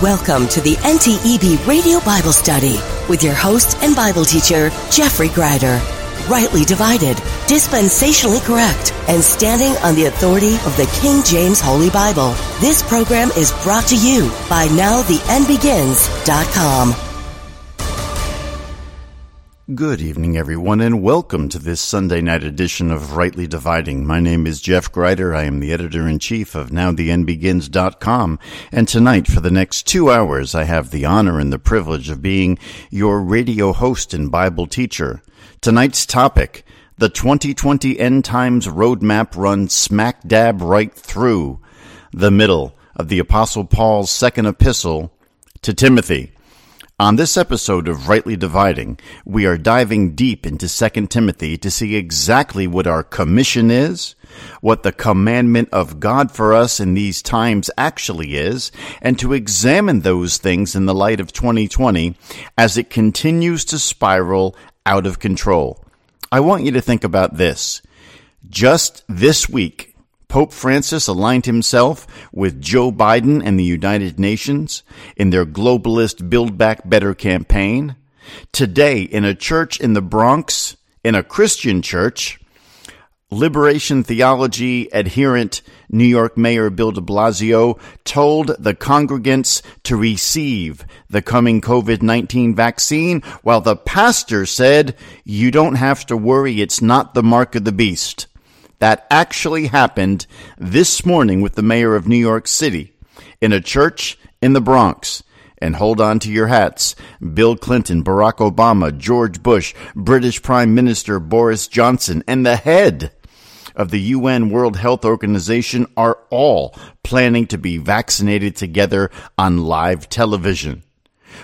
Welcome to the NTEB Radio Bible Study with your host and Bible teacher, Jeffrey Grider. Rightly divided, dispensationally correct, and standing on the authority of the King James Holy Bible. This program is brought to you by NowTheEndBegins.com. Good evening, everyone, and welcome to this Sunday night edition of Rightly Dividing. My name is Jeff Grider. I am the editor-in-chief of NowTheEndBegins.com, and tonight, for the next 2 hours, I have the honor and the privilege of being your radio host and Bible teacher. Tonight's topic, the 2020 End Times Roadmap runs smack dab right through the middle of the Apostle Paul's second epistle to Timothy. On this episode of Rightly Dividing, we are diving deep into 2 Timothy to see exactly what our commission is, what the commandment of God for us in these times actually is, and to examine those things in the light of 2020 as it continues to spiral out of control. I want you to think about this. Just this week, Pope Francis aligned himself with Joe Biden and the United Nations in their globalist Build Back Better campaign. Today, in a church in the Bronx, in a Christian church, liberation theology adherent New York Mayor Bill de Blasio told the congregants to receive the coming COVID-19 vaccine, while the pastor said, "You don't have to worry, it's not the mark of the beast." That actually happened this morning with the mayor of New York City in a church in the Bronx. And hold on to your hats. Bill Clinton, Barack Obama, George Bush, British Prime Minister Boris Johnson, and the head of the UN World Health Organization are all planning to be vaccinated together on live television.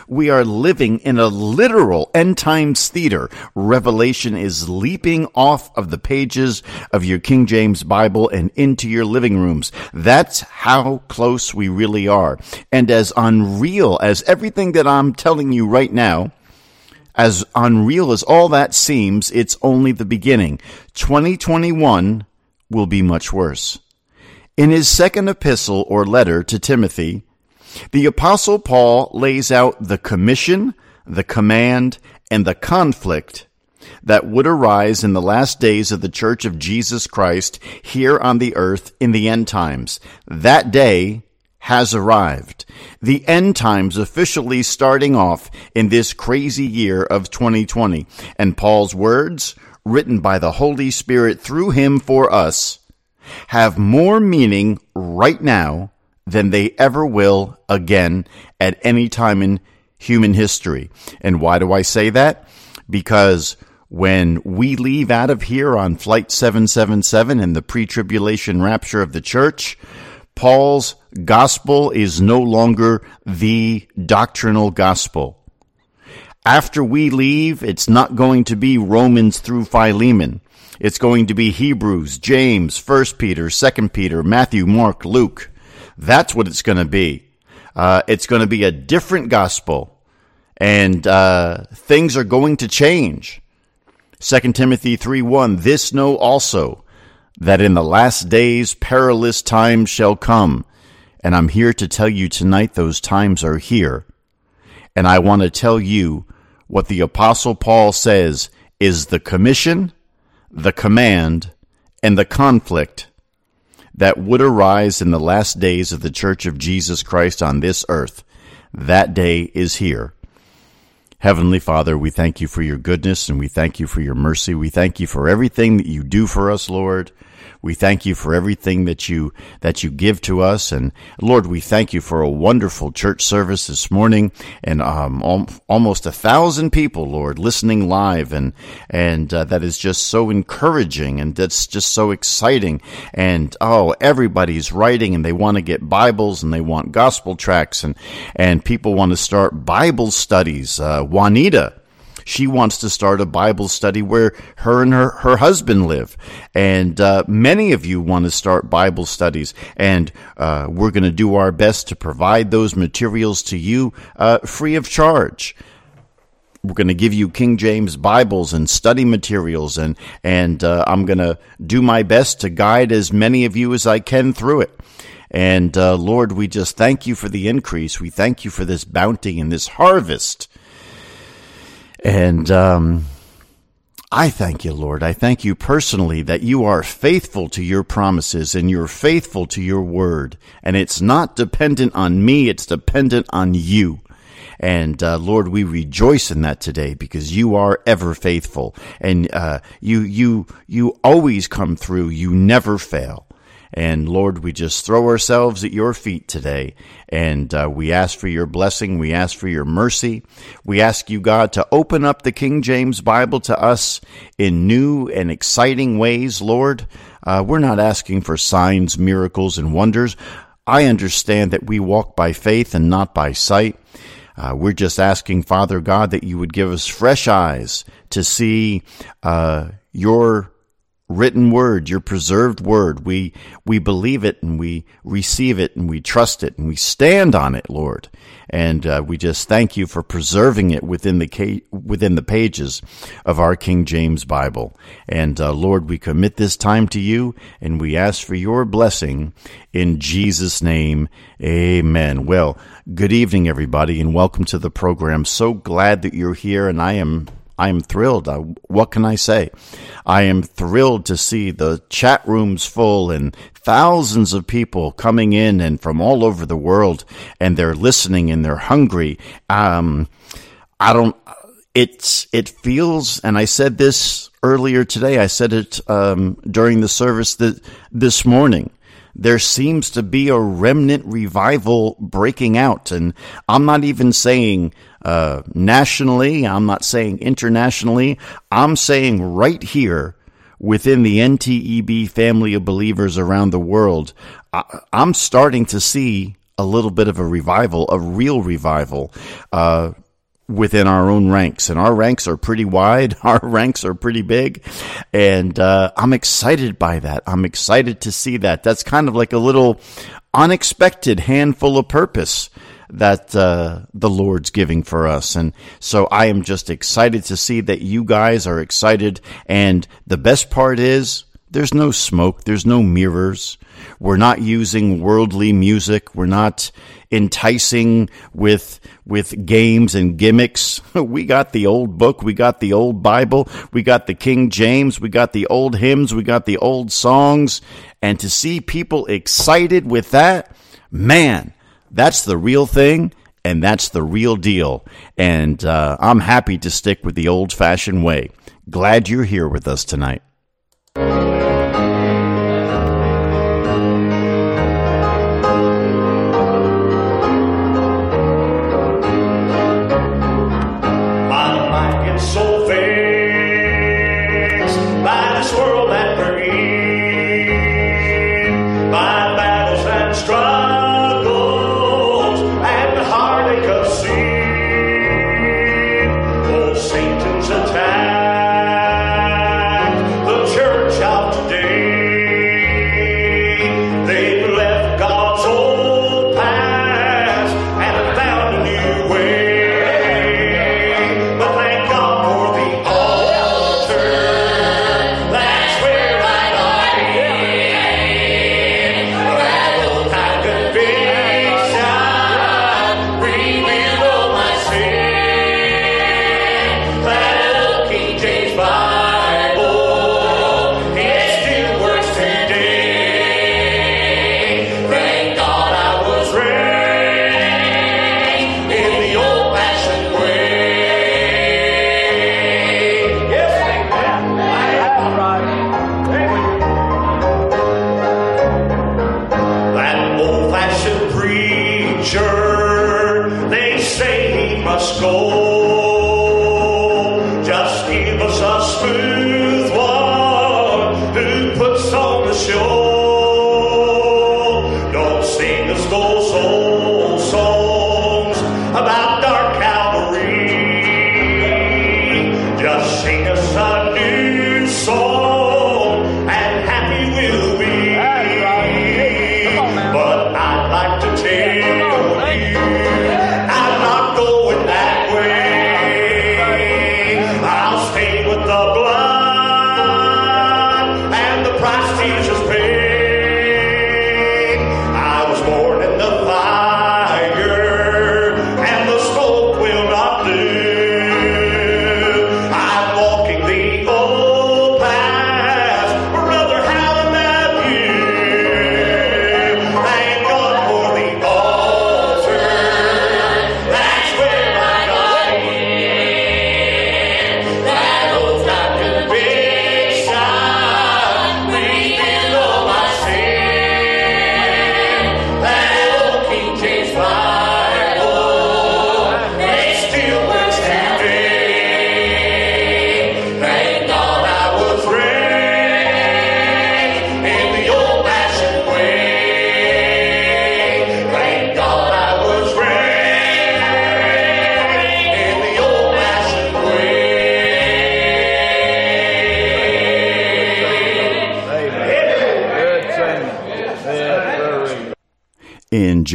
We are living in a literal end times theater. Revelation is leaping off of the pages of your King James Bible and into your living rooms. That's how close we really are. And as unreal as everything that I'm telling you right now, as unreal as all that seems, it's only the beginning. 2021 will be much worse. In his second epistle or letter to Timothy, the Apostle Paul lays out the commission, the command, and the conflict that would arise in the last days of the Church of Jesus Christ here on the earth in the end times. That day has arrived. The end times officially starting off in this crazy year of 2020. And Paul's words, written by the Holy Spirit through him for us, have more meaning right now than they ever will again at any time in human history. And why do I say that? Because when we leave out of here on Flight 777 in the pre-tribulation rapture of the church, Paul's gospel is no longer the doctrinal gospel. After we leave, it's not going to be Romans through Philemon. It's going to be Hebrews, James, 1 Peter, 2 Peter, Matthew, Mark, Luke. That's what it's going to be. It's going to be a different gospel, and things are going to change. 2 Timothy 3:1, "This know also, that in the last days perilous times shall come." And I'm here to tell you tonight those times are here. And I want to tell you what the Apostle Paul says is the commission, the command, and the conflict that would arise in the last days of the Church of Jesus Christ on this earth. That day is here. Heavenly Father, we thank you for your goodness, and we thank you for your mercy. We thank you for everything that you do for us, Lord. We thank you for everything that you give to us. And Lord, we thank you for a wonderful church service this morning, and almost 1,000 people, Lord, listening live, and that is just so encouraging, and that's just so exciting. And everybody's writing, and they want to get Bibles, and they want gospel tracts, and people want to start Bible studies. Juanita, she wants to start a Bible study where her and her husband live. And many of you want to start Bible studies. And we're going to do our best to provide those materials to you free of charge. We're going to give you King James Bibles and study materials. And I'm going to do my best to guide as many of you as I can through it. And Lord, we just thank you for the increase. We thank you for this bounty and this harvest. And I thank you, Lord. I thank you personally that you are faithful to your promises and you're faithful to your word. And it's not dependent on me. It's dependent on you. And Lord, we rejoice in that today because you are ever faithful, and you always come through. You never fail. And Lord, we just throw ourselves at your feet today, and we ask for your blessing. We ask for your mercy. We ask you, God, to open up the King James Bible to us in new and exciting ways, Lord. We're not asking for signs, miracles, and wonders. I understand that we walk by faith and not by sight. We're just asking, Father God, that you would give us fresh eyes to see your written word, your preserved word. We believe it, and we receive it, and we trust it, and we stand on it, Lord. And we just thank you for preserving it within the pages of our King James Bible. And Lord, we commit this time to you, and we ask for your blessing in Jesus' name. Amen. Well, good evening, everybody, and welcome to the program. So glad that you're here, and I am thrilled. What can I say? I am thrilled to see the chat rooms full and thousands of people coming in and from all over the world, and they're listening and they're hungry. It feels, and I said this earlier today, I said it during the service this morning, there seems to be a remnant revival breaking out. And I'm not even saying nationally, I'm not saying internationally, I'm saying right here within the NTEB family of believers around the world, I'm starting to see a little bit of a revival, a real revival within our own ranks. And our ranks are pretty wide. Our ranks are pretty big. And I'm excited by that. I'm excited to see that. That's kind of like a little unexpected handful of purpose that the Lord's giving for us. And so I am just excited to see that you guys are excited. And the best part is there's no smoke. There's no mirrors. We're not using worldly music. We're not enticing with games and gimmicks. We got the old book. We got the old Bible. We got the King James. We got the old hymns. We got the old songs. And to see people excited with that, man, that's the real thing. And that's the real deal. And I'm happy to stick with the old-fashioned way. Glad you're here with us tonight. Take on you, I'm not going that way.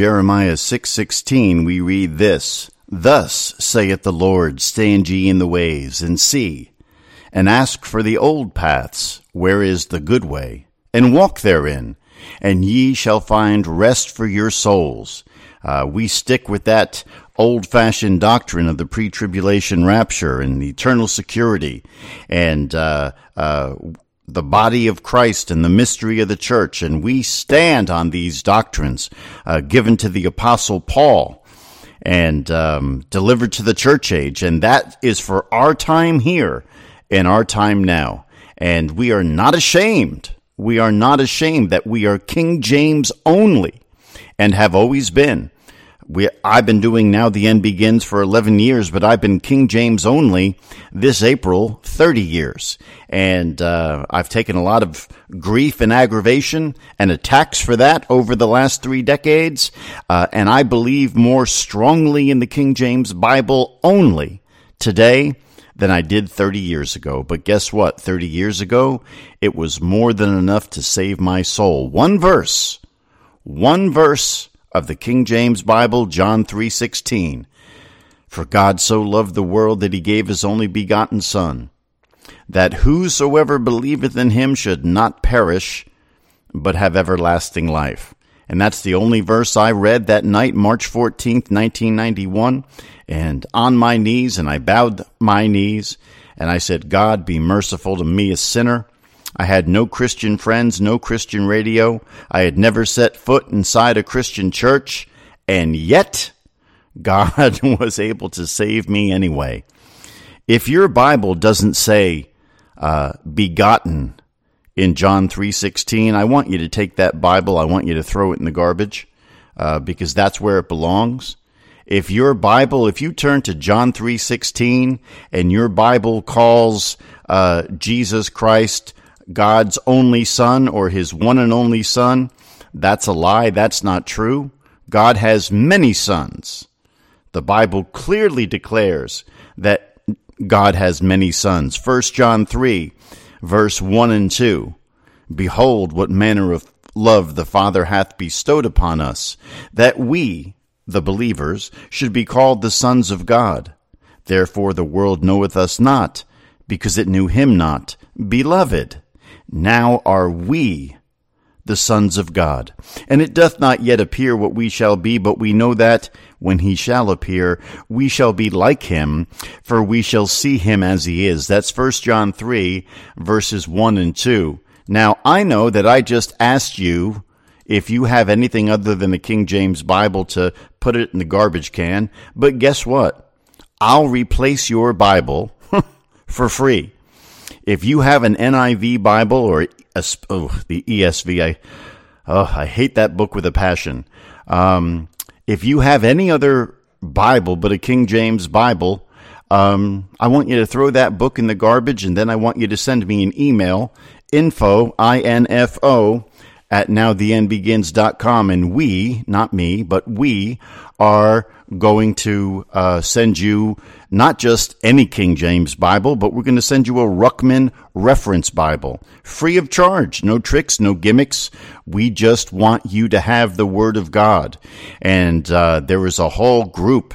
Jeremiah 6:16, we read this, "Thus saith the Lord, stand ye in the ways, and see, and ask for the old paths, where is the good way, and walk therein, and ye shall find rest for your souls." We stick with that old-fashioned doctrine of the pre-tribulation rapture and eternal security and the body of Christ and the mystery of the church. And we stand on these doctrines given to the Apostle Paul and delivered to the church age. And that is for our time here and our time now. And we are not ashamed. We are not ashamed that we are King James only and have always been. I've been doing Now the End Begins for 11 years, but I've been King James only this April, 30 years. And I've taken a lot of grief and aggravation and attacks for that over the last 3 decades. And I believe more strongly in the King James Bible only today than I did 30 years ago. But guess what? 30 years ago, it was more than enough to save my soul. One verse. Of the King James Bible, John 3:16. For God so loved the world that he gave his only begotten Son, that whosoever believeth in him should not perish, but have everlasting life. And that's the only verse I read that night, March 14th, 1991, and on my knees, and I bowed my knees, and I said, God, be merciful to me, a sinner. I had no Christian friends, no Christian radio. I had never set foot inside a Christian church, and yet God was able to save me anyway. If your Bible doesn't say begotten in John 3:16, I want you to take that Bible. I want you to throw it in the garbage because that's where it belongs. If your Bible, if you turn to John 3:16 and your Bible calls Jesus Christ God's only Son or his one and only Son, that's a lie. That's not true. God has many sons. The Bible clearly declares that God has many sons. 1 John 3, verse 1 and 2. Behold, what manner of love the Father hath bestowed upon us, that we, the believers, should be called the sons of God. Therefore the world knoweth us not, because it knew him not. Beloved, now are we the sons of God, and it doth not yet appear what we shall be, but we know that when he shall appear, we shall be like him, for we shall see him as he is. That's 1 John 3, verses 1 and 2. Now, I know that I just asked you, if you have anything other than the King James Bible, to put it in the garbage can, but guess what? I'll replace your Bible for free. If you have an NIV Bible or the ESV, I hate that book with a passion. If you have any other Bible but a King James Bible, I want you to throw that book in the garbage, and then I want you to send me an email, info at NowTheEndBegins.com, and we, not me, but we are going to send you not just any King James Bible, but we're going to send you a Ruckman Reference Bible, free of charge, no tricks, no gimmicks. We just want you to have the Word of God. And there is a whole group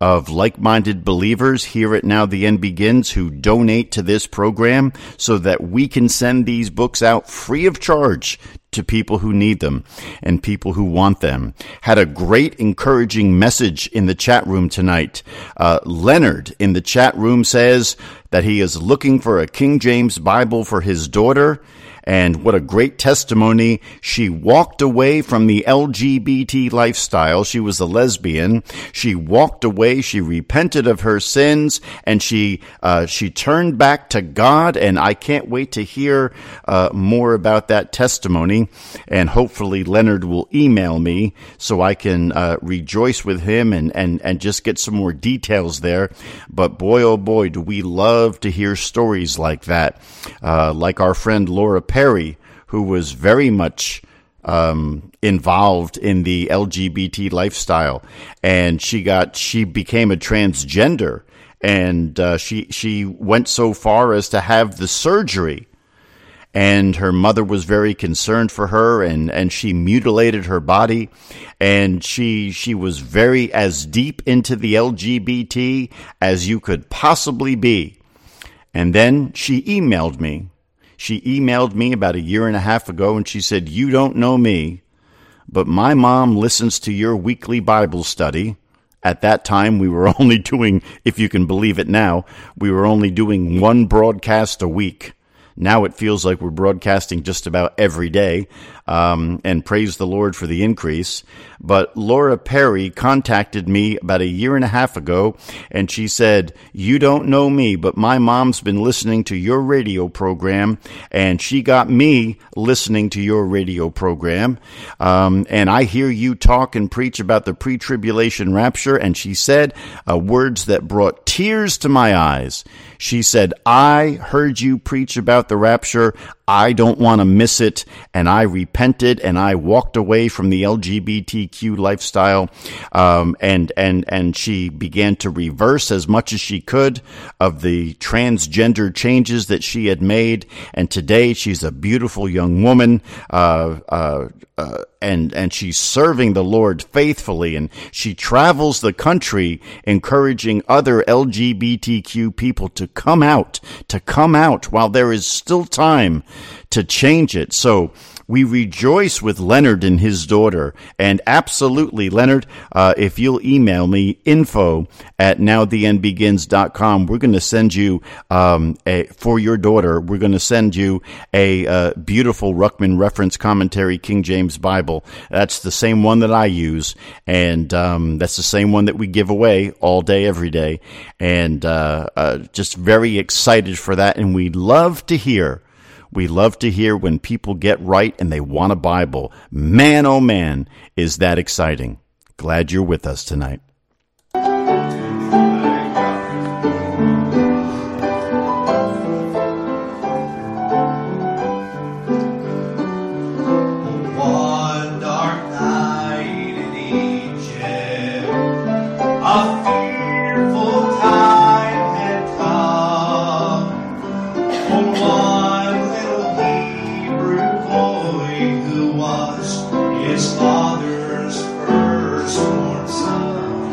of like-minded believers here at Now the End Begins who donate to this program so that we can send these books out free of charge to people who need them and people who want them. Had a great encouraging message in the chat room tonight. Leonard in the chat room says that he is looking for a King James Bible for his daughter, and what a great testimony. She walked away from the LGBT lifestyle. She was a lesbian. She walked away. She repented of her sins, and she turned back to God. And I can't wait to hear more about that testimony. And hopefully Leonard will email me so I can rejoice with him and just get some more details there. But boy, oh boy, do we love to hear stories like that, like our friend Laura Perry, who was very much involved in the LGBT lifestyle, and she became a transgender, and she went so far as to have the surgery, and her mother was very concerned for her, and she mutilated her body, and she was very as deep into the LGBT as you could possibly be. And then she emailed me. She emailed me about a year and a half ago, and she said, "You don't know me, but my mom listens to your weekly Bible study." At that time, we were only doing, if you can believe it now, we were only doing one broadcast a week. Now it feels like we're broadcasting just about every day, and praise the Lord for the increase. But Laura Perry contacted me about a year and a half ago, and she said, "You don't know me, but my mom's been listening to your radio program, and she got me listening to your radio program, and I hear you talk and preach about the pre-tribulation rapture," and she said words that brought tears to my eyes. She said, "I heard you preach about the rapture. I don't want to miss it, and I repented, and I walked away from the LGBTQ lifestyle," and she began to reverse as much as she could of the transgender changes that she had made, and today she's a beautiful young woman, and she's serving the Lord faithfully, and she travels the country encouraging other LGBTQ people to come out while there is still time to change it. So we rejoice with Leonard and his daughter. And absolutely, Leonard, if you'll email me, info@NowTheEndBegins.com, we're going to send you, for your daughter, we're going to send you a beautiful Ruckman Reference Commentary King James Bible. That's the same one that I use, and that's the same one that we give away all day, every day. And just very excited for that, and we love to hear. We love to hear when people get right and they want a Bible. Man, oh man, is that exciting. Glad you're with us tonight. His father's firstborn son.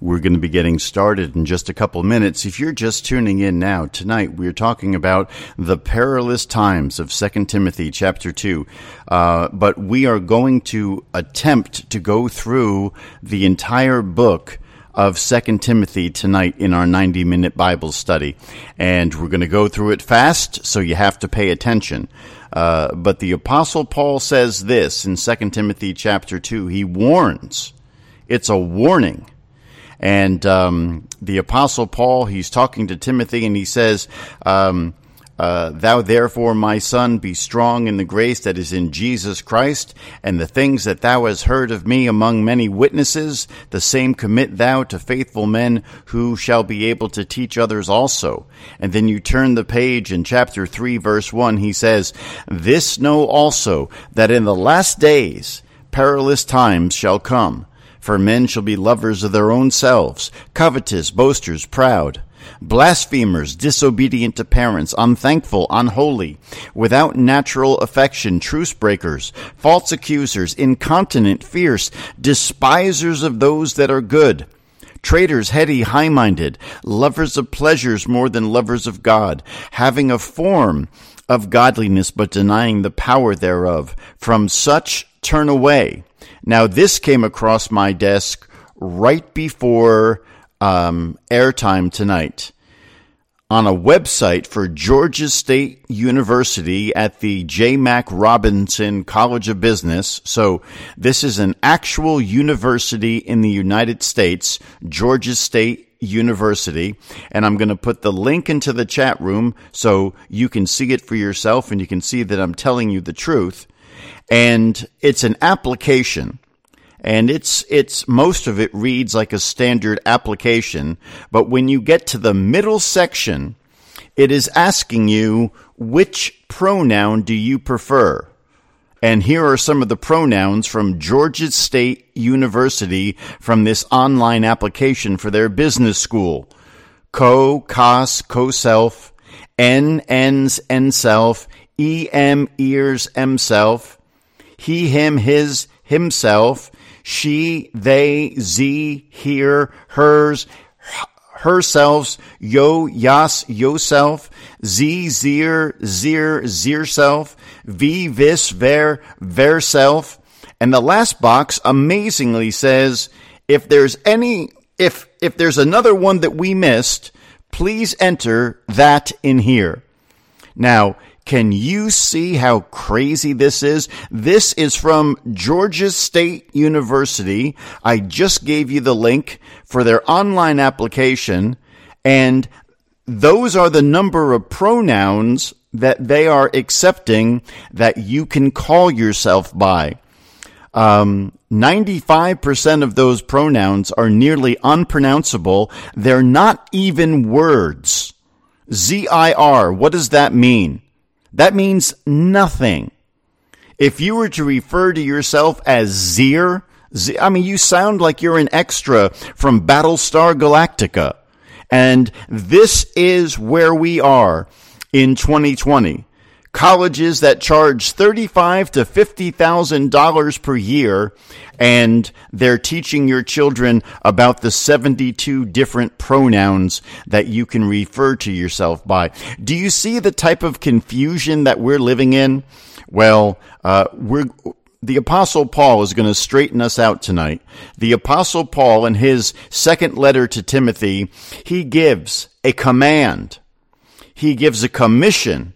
We're going to be getting started in just a couple minutes. If you're just tuning in now, tonight we're talking about the perilous times of 2 Timothy chapter 2. But we are going to attempt to go through the entire book of 2 Timothy tonight in our 90-minute Bible study. And we're going to go through it fast, so you have to pay attention. But the Apostle Paul says this in 2 Timothy chapter 2. He warns. It's a warning. And the Apostle Paul, he's talking to Timothy, and he says, thou therefore, my son, be strong in the grace that is in Jesus Christ, and the things that thou hast heard of me among many witnesses, the same commit thou to faithful men who shall be able to teach others also. And then you turn the page in chapter 3, verse 1, he says, this know also, that in the last days perilous times shall come, for men shall be lovers of their own selves, covetous, boasters, proud, blasphemers, disobedient to parents, unthankful, unholy, without natural affection, truce breakers, false accusers, incontinent, fierce, despisers of those that are good, traitors, heady, high-minded, lovers of pleasures more than lovers of God, having a form of godliness but denying the power thereof. From such turn away. Now, this came across my desk right before airtime tonight on a website for Georgia State University at the J. Mac Robinson College of Business. So this is an actual university in the United States, Georgia State University. And I'm going to put the link into the chat room so you can see it for yourself and you can see that I'm telling you the truth. And it's an application. And it's most of it reads like a standard application, but when you get to the middle section, it is asking you, which pronoun do you prefer? And here are some of the pronouns from Georgia State University from this online application for their business school. Co, cos, co-self, n, ens, n-self, em, ears, em-self, he, him, his, himself, she, they, z, here, hers, herselves, yo, yas, yoself, z, zir, zir, zirself, v, vis, ver, verself. And the last box amazingly says, if there's another one that we missed, please enter that in here. Now, can you see how crazy this is? This is from Georgia State University. I just gave you the link for their online application, and those are the number of pronouns that they are accepting that you can call yourself by. 95% of those pronouns are nearly unpronounceable. They're not even words. ZIR, what does that mean? That means nothing. If you were to refer to yourself as Zir, I mean, you sound like you're an extra from Battlestar Galactica. And this is where we are in 2020. Colleges that charge $35,000 to $50,000 per year, and they're teaching your children about the 72 different pronouns that you can refer to yourself by. Do you see the type of confusion that we're living in? Well, the Apostle Paul is going to straighten us out tonight. The Apostle Paul, in his second letter to Timothy, he gives a command. He gives a commission.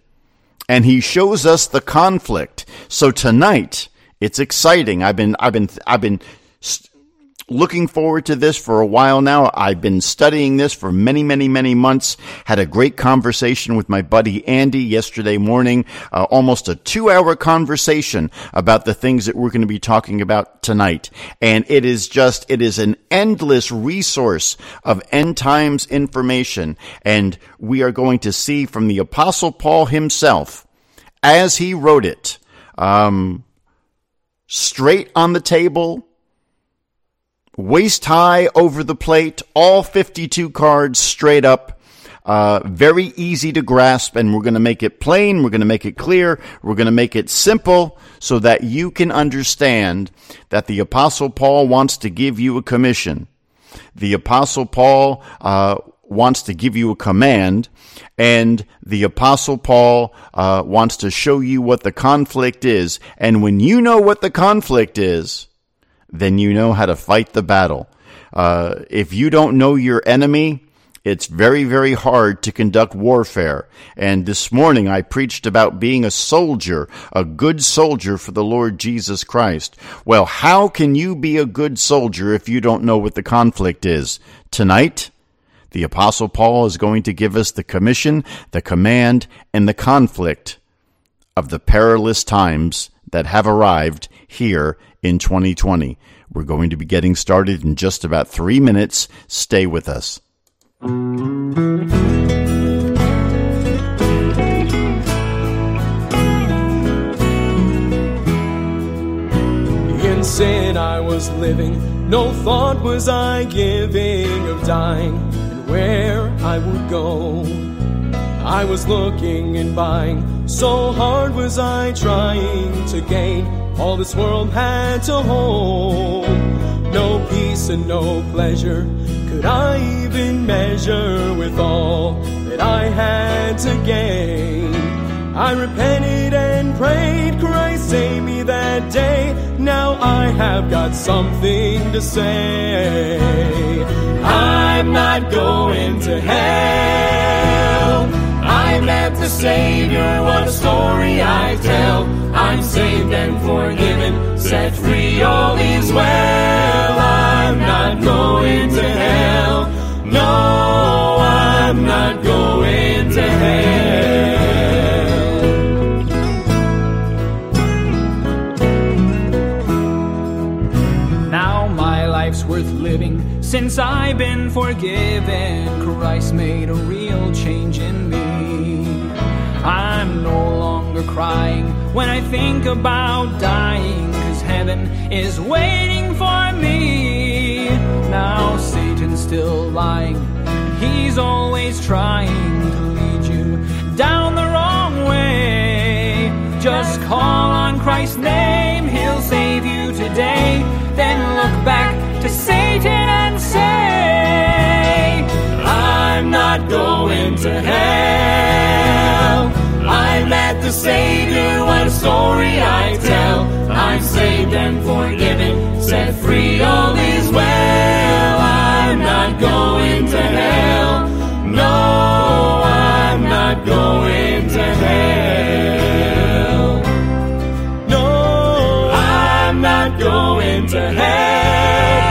And he shows us the conflict. So tonight, it's exciting. I've been looking forward to this for a while now. I've been studying this for many months. Had a great conversation with my buddy Andy yesterday morning. Almost a 2-hour conversation about the things that we're going to be talking about tonight. And it is an endless resource of end times information. And we are going to see from the Apostle Paul himself, as he wrote it, straight on the table, waist high over the plate, all 52 cards straight up, very easy to grasp, and we're going to make it plain, we're going to make it clear, we're going to make it simple so that you can understand that the Apostle Paul wants to give you a commission. The Apostle Paul wants to give you a command, and the Apostle Paul wants to show you what the conflict is. And when you know what the conflict is, then you know how to fight the battle. If you don't know your enemy, it's very, very hard to conduct warfare. And this morning I preached about being a soldier, a good soldier for the Lord Jesus Christ. Well, how can you be a good soldier if you don't know what the conflict is? Tonight, the Apostle Paul is going to give us the commission, the command, and the conflict of the perilous times that have arrived here in 2020. We're going to be getting started in just about 3 minutes. Stay with us. In sin I was living, no thought was I giving of dying and where I would go. I was looking and buying, so hard was I trying to gain all this world had to hold. No peace and no pleasure could I even measure with all that I had to gain. I repented and prayed, Christ save me that day. Now I have got something to say. I'm not going to hell. I met the Savior, what a story I tell. I'm saved and forgiven, set free, all is well. I'm not going to hell. No, I'm not going to hell. Now my life's worth living, since I've been forgiven. Christ made a real change in me. I'm no longer crying when I think about dying, 'cause heaven is waiting for me. Now Satan's still lying, he's always trying to lead you down the wrong way. Just call on Christ's name, he'll save you today. Then look back to Satan and say, I'm not going to hell. I met the Savior, what a story I tell. I'm saved and forgiven, set free, all is well. I'm not going to hell. No, I'm not going to hell. No, I'm not going to hell.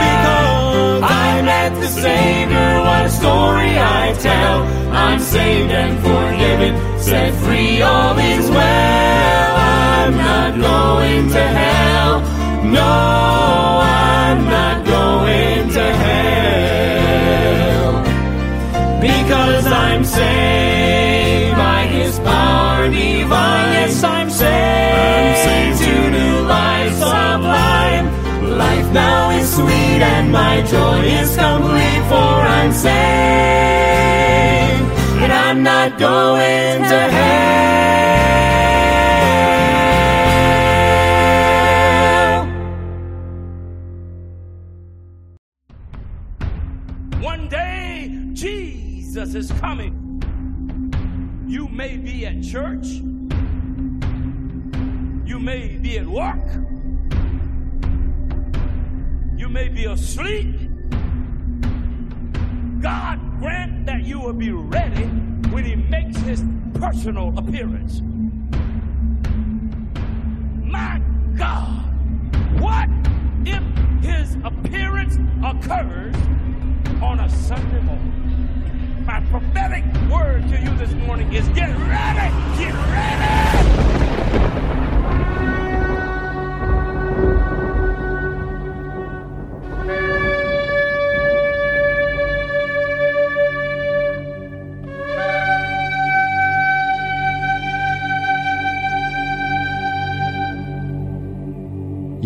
Because I met the Savior, what a story I tell. I'm saved and forgiven, set free, all is well. I'm not going to hell. No, I'm not going to hell. Because I'm saved by His power divine. Yes, I'm saved to new life sublime. Life now is sweet and my joy is complete, for I'm saved. And I'm not going to hell. One day, Jesus is coming. You may be at church. You may be at work. You may be asleep. God grant that you will be ready when He makes His personal appearance. My God, what if His appearance occurs on a Sunday morning? My prophetic word to you this morning is get ready, get ready!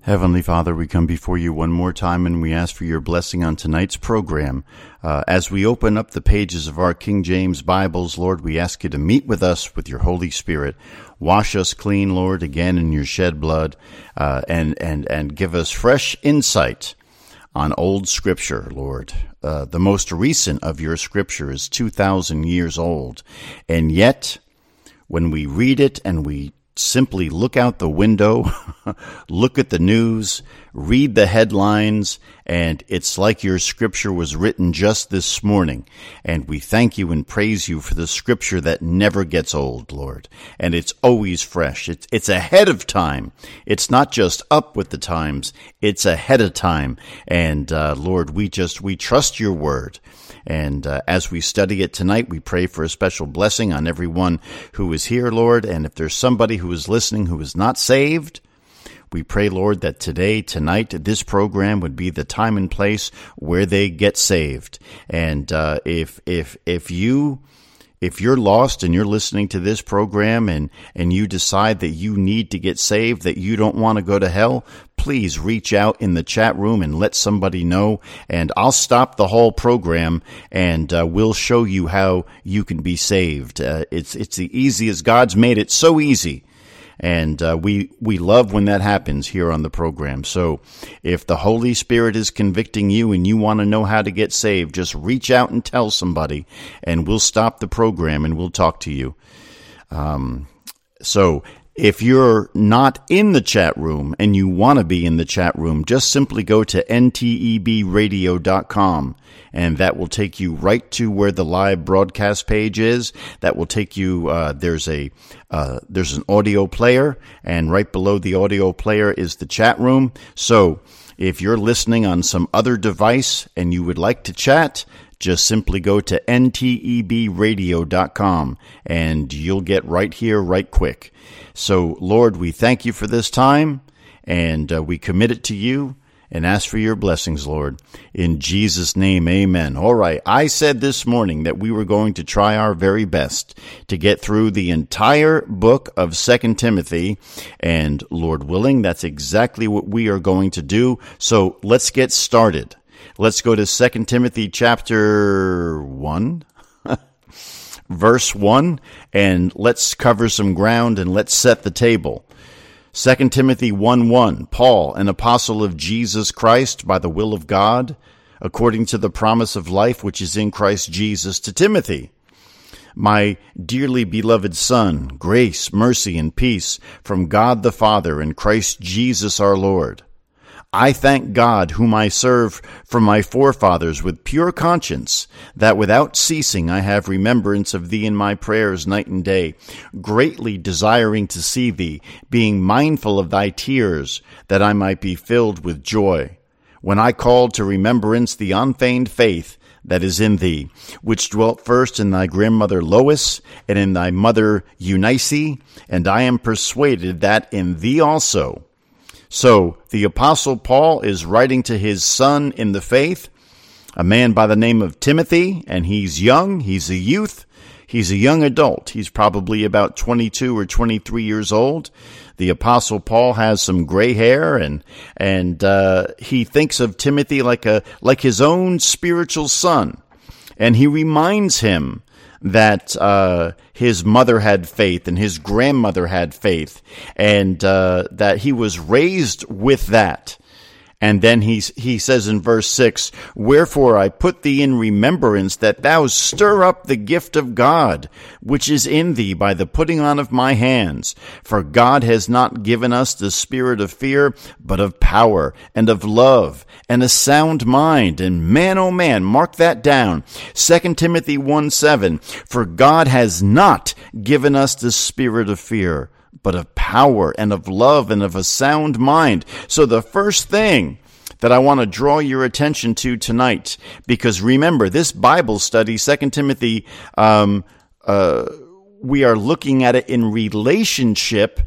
Heavenly Father, we come before you one more time and we ask for your blessing on tonight's program. As we open up the pages of our King James Bibles, Lord, we ask you to meet with us with your Holy Spirit. Wash us clean, Lord, again in your shed blood, and give us fresh insight on old Scripture, Lord. The most recent of your Scripture is 2,000 years old, and yet when we read it and we simply look out the window, look at the news, read the headlines, and it's like your Scripture was written just this morning. And we thank you and praise you for the Scripture that never gets old, Lord. And it's always fresh. It's ahead of time. It's not just up with the times. It's ahead of time. And Lord, we trust your word. And as we study it tonight, we pray for a special blessing on everyone who is here, Lord. And if there's somebody who is listening who is not saved, we pray, Lord, that today, tonight, this program would be the time and place where they get saved. And if you're lost and you're listening to this program and you decide that you need to get saved, that you don't want to go to hell, please reach out in the chat room and let somebody know. And I'll stop the whole program and we'll show you how you can be saved. It's the easiest. God's made it so easy. And we love when that happens here on the program. So if the Holy Spirit is convicting you and you want to know how to get saved, just reach out and tell somebody, and we'll stop the program and we'll talk to you. So if you're not in the chat room and you want to be in the chat room, just simply go to ntebradio.com, and that will take you right to where the live broadcast page is. That will take you, there's an audio player, and right below the audio player is the chat room. So if you're listening on some other device and you would like to chat, just simply go to ntebradio.com, and you'll get right here, right quick. So, Lord, we thank you for this time, and we commit it to you and ask for your blessings, Lord. In Jesus' name, amen. All right, I said this morning that we were going to try our very best to get through the entire book of 2 Timothy, and Lord willing, that's exactly what we are going to do. So let's get started. Let's go to 2 Timothy chapter 1, verse 1, and let's cover some ground and let's set the table. 2 Timothy 1:1, Paul, an apostle of Jesus Christ by the will of God, according to the promise of life which is in Christ Jesus, to Timothy, my dearly beloved son, grace, mercy, and peace from God the Father and Christ Jesus our Lord. I thank God, whom I serve from my forefathers with pure conscience, that without ceasing I have remembrance of thee in my prayers night and day, greatly desiring to see thee, being mindful of thy tears, that I might be filled with joy, when I called to remembrance the unfeigned faith that is in thee, which dwelt first in thy grandmother Lois, and in thy mother Eunice, and I am persuaded that in thee also. So the Apostle Paul is writing to his son in the faith, a man by the name of Timothy, and he's young, he's a youth, he's a young adult. He's probably about 22 or 23 years old. The Apostle Paul has some gray hair, and he thinks of Timothy like his own spiritual son, and he reminds him that his mother had faith and his grandmother had faith, and that he was raised with that. And then he says in verse 6, wherefore I put thee in remembrance that thou stir up the gift of God, which is in thee by the putting on of my hands. For God has not given us the spirit of fear, but of power and of love and a sound mind. And man, oh man, mark that down. 2 Timothy 1:7, for God has not given us the spirit of fear, but of power and of love and of a sound mind. So the first thing that I want to draw your attention to tonight, because remember, this Bible study, 2 Timothy, we are looking at it in relationship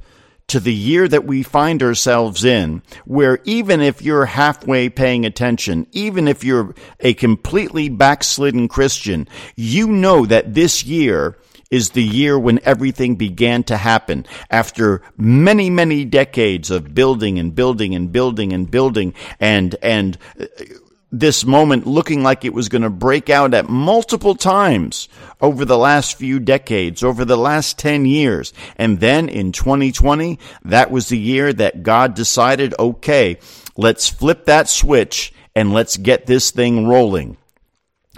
to the year that we find ourselves in, where even if you're halfway paying attention, even if you're a completely backslidden Christian, you know that this year is the year when everything began to happen. After many, many decades of building and building and building and building and this moment looking like it was going to break out at multiple times over the last few decades, over the last 10 years. And then in 2020, that was the year that God decided, okay, let's flip that switch and let's get this thing rolling.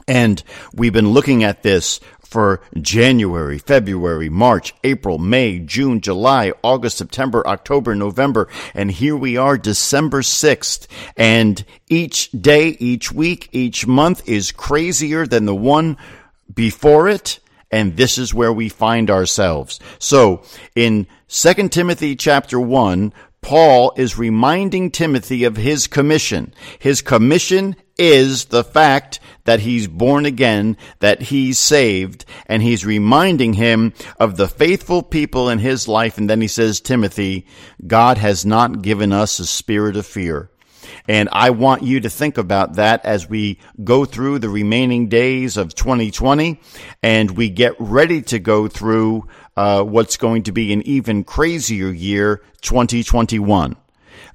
And we've been looking at this for January, February, March, April, May, June, July, August, September, October, November, and here we are, December 6th. And each day, each week, each month is crazier than the one before it, and this is where we find ourselves. So, in 2 Timothy chapter 1, Paul is reminding Timothy of his commission. His commission is the fact that he's born again, that he's saved, and he's reminding him of the faithful people in his life. And then he says, Timothy, God has not given us a spirit of fear. And I want you to think about that as we go through the remaining days of 2020 and we get ready to go through what's going to be an even crazier year, 2021.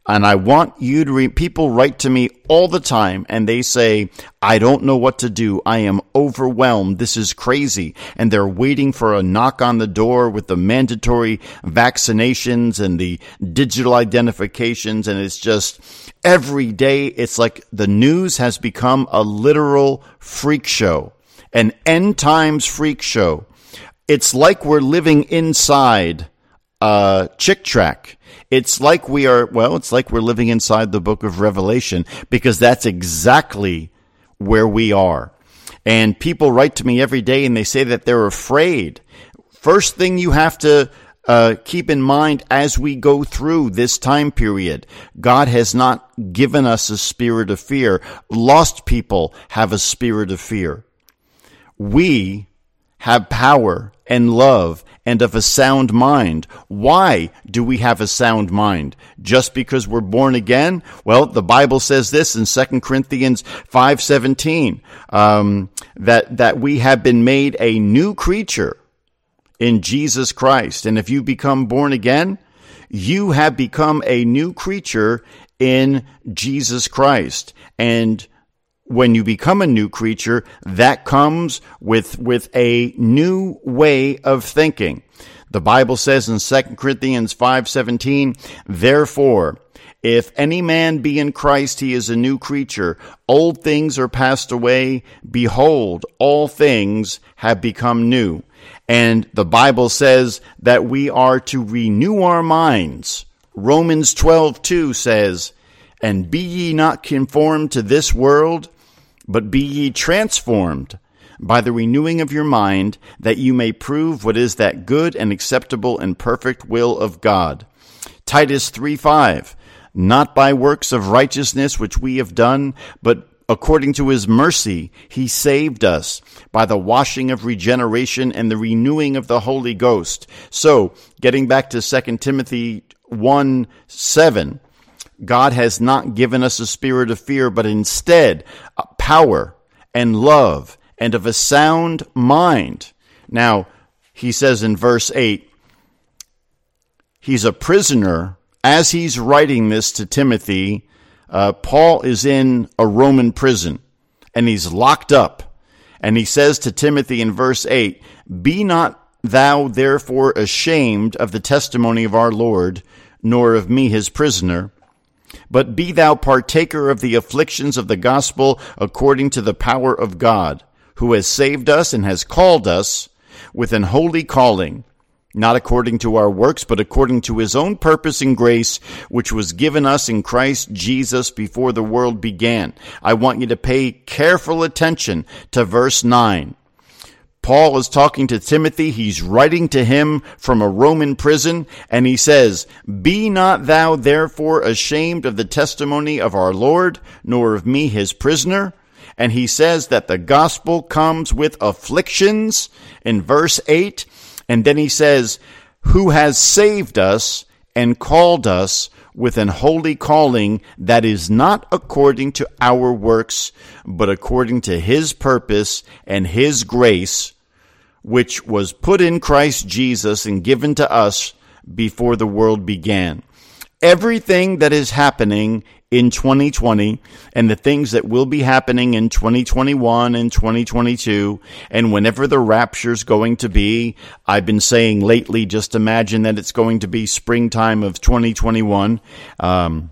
And I want you to people write to me all the time and they say, I don't know what to do. I am overwhelmed. This is crazy. And they're waiting for a knock on the door with the mandatory vaccinations and the digital identifications. And it's just every day, it's like the news has become a literal freak show, an end times freak show. It's like we're living inside Chick tract. It's like we're living inside the book of Revelation, because that's exactly where we are. And people write to me every day and they say that they're afraid. First thing you have to keep in mind as we go through this time period, God has not given us a spirit of fear. Lost people have a spirit of fear. We have power and love and of a sound mind. Why do we have a sound mind? Just because we're born again? Well, the Bible says this in 2 Corinthians 5:17, that we have been made a new creature in Jesus Christ. And if you become born again, you have become a new creature in Jesus Christ. And when you become a new creature, that comes with a new way of thinking. The Bible says in 2 Corinthians 5:17, therefore, if any man be in Christ, he is a new creature. Old things are passed away. Behold, all things have become new. And the Bible says that we are to renew our minds. Romans 12:2 says, and be ye not conformed to this world, but be ye transformed by the renewing of your mind, that you may prove what is that good and acceptable and perfect will of God. Titus 3:5, not by works of righteousness which we have done, but according to his mercy, he saved us by the washing of regeneration and the renewing of the Holy Ghost. So, getting back to 2 Timothy 1:7, God has not given us a spirit of fear, but instead power and love and of a sound mind. Now, he says in verse 8, he's a prisoner. As he's writing this to Timothy, Paul is in a Roman prison, and he's locked up. And he says to Timothy in verse 8, be not thou therefore ashamed of the testimony of our Lord, nor of me his prisoner, but be thou partaker of the afflictions of the gospel according to the power of God, who has saved us and has called us with an holy calling, not according to our works, but according to his own purpose and grace, which was given us in Christ Jesus before the world began. I want you to pay careful attention to verse 9. Paul is talking to Timothy. He's writing to him from a Roman prison, and he says, be not thou therefore ashamed of the testimony of our Lord, nor of me his prisoner. And he says that the gospel comes with afflictions in verse 8. And then he says, who has saved us and called us with an holy calling that is not according to our works, but according to his purpose and his grace, which was put in Christ Jesus and given to us before the world began. Everything that is happening in 2020 and the things that will be happening in 2021 and 2022 and whenever the rapture's going to be, I've been saying lately, just imagine that it's going to be springtime of 2021. I'm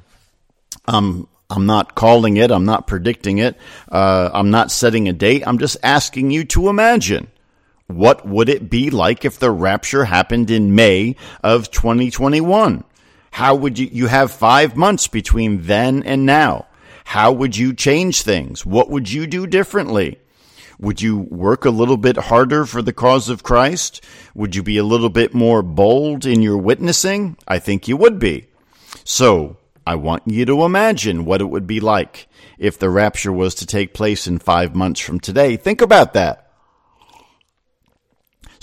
not calling it. I'm not predicting it. I'm not setting a date. I'm just asking you to imagine. What would it be like if the rapture happened in May of 2021? How would you have 5 months between then and now? How would you change things? What would you do differently? Would you work a little bit harder for the cause of Christ? Would you be a little bit more bold in your witnessing? I think you would be. So I want you to imagine what it would be like if the rapture was to take place in 5 months from today. Think about that.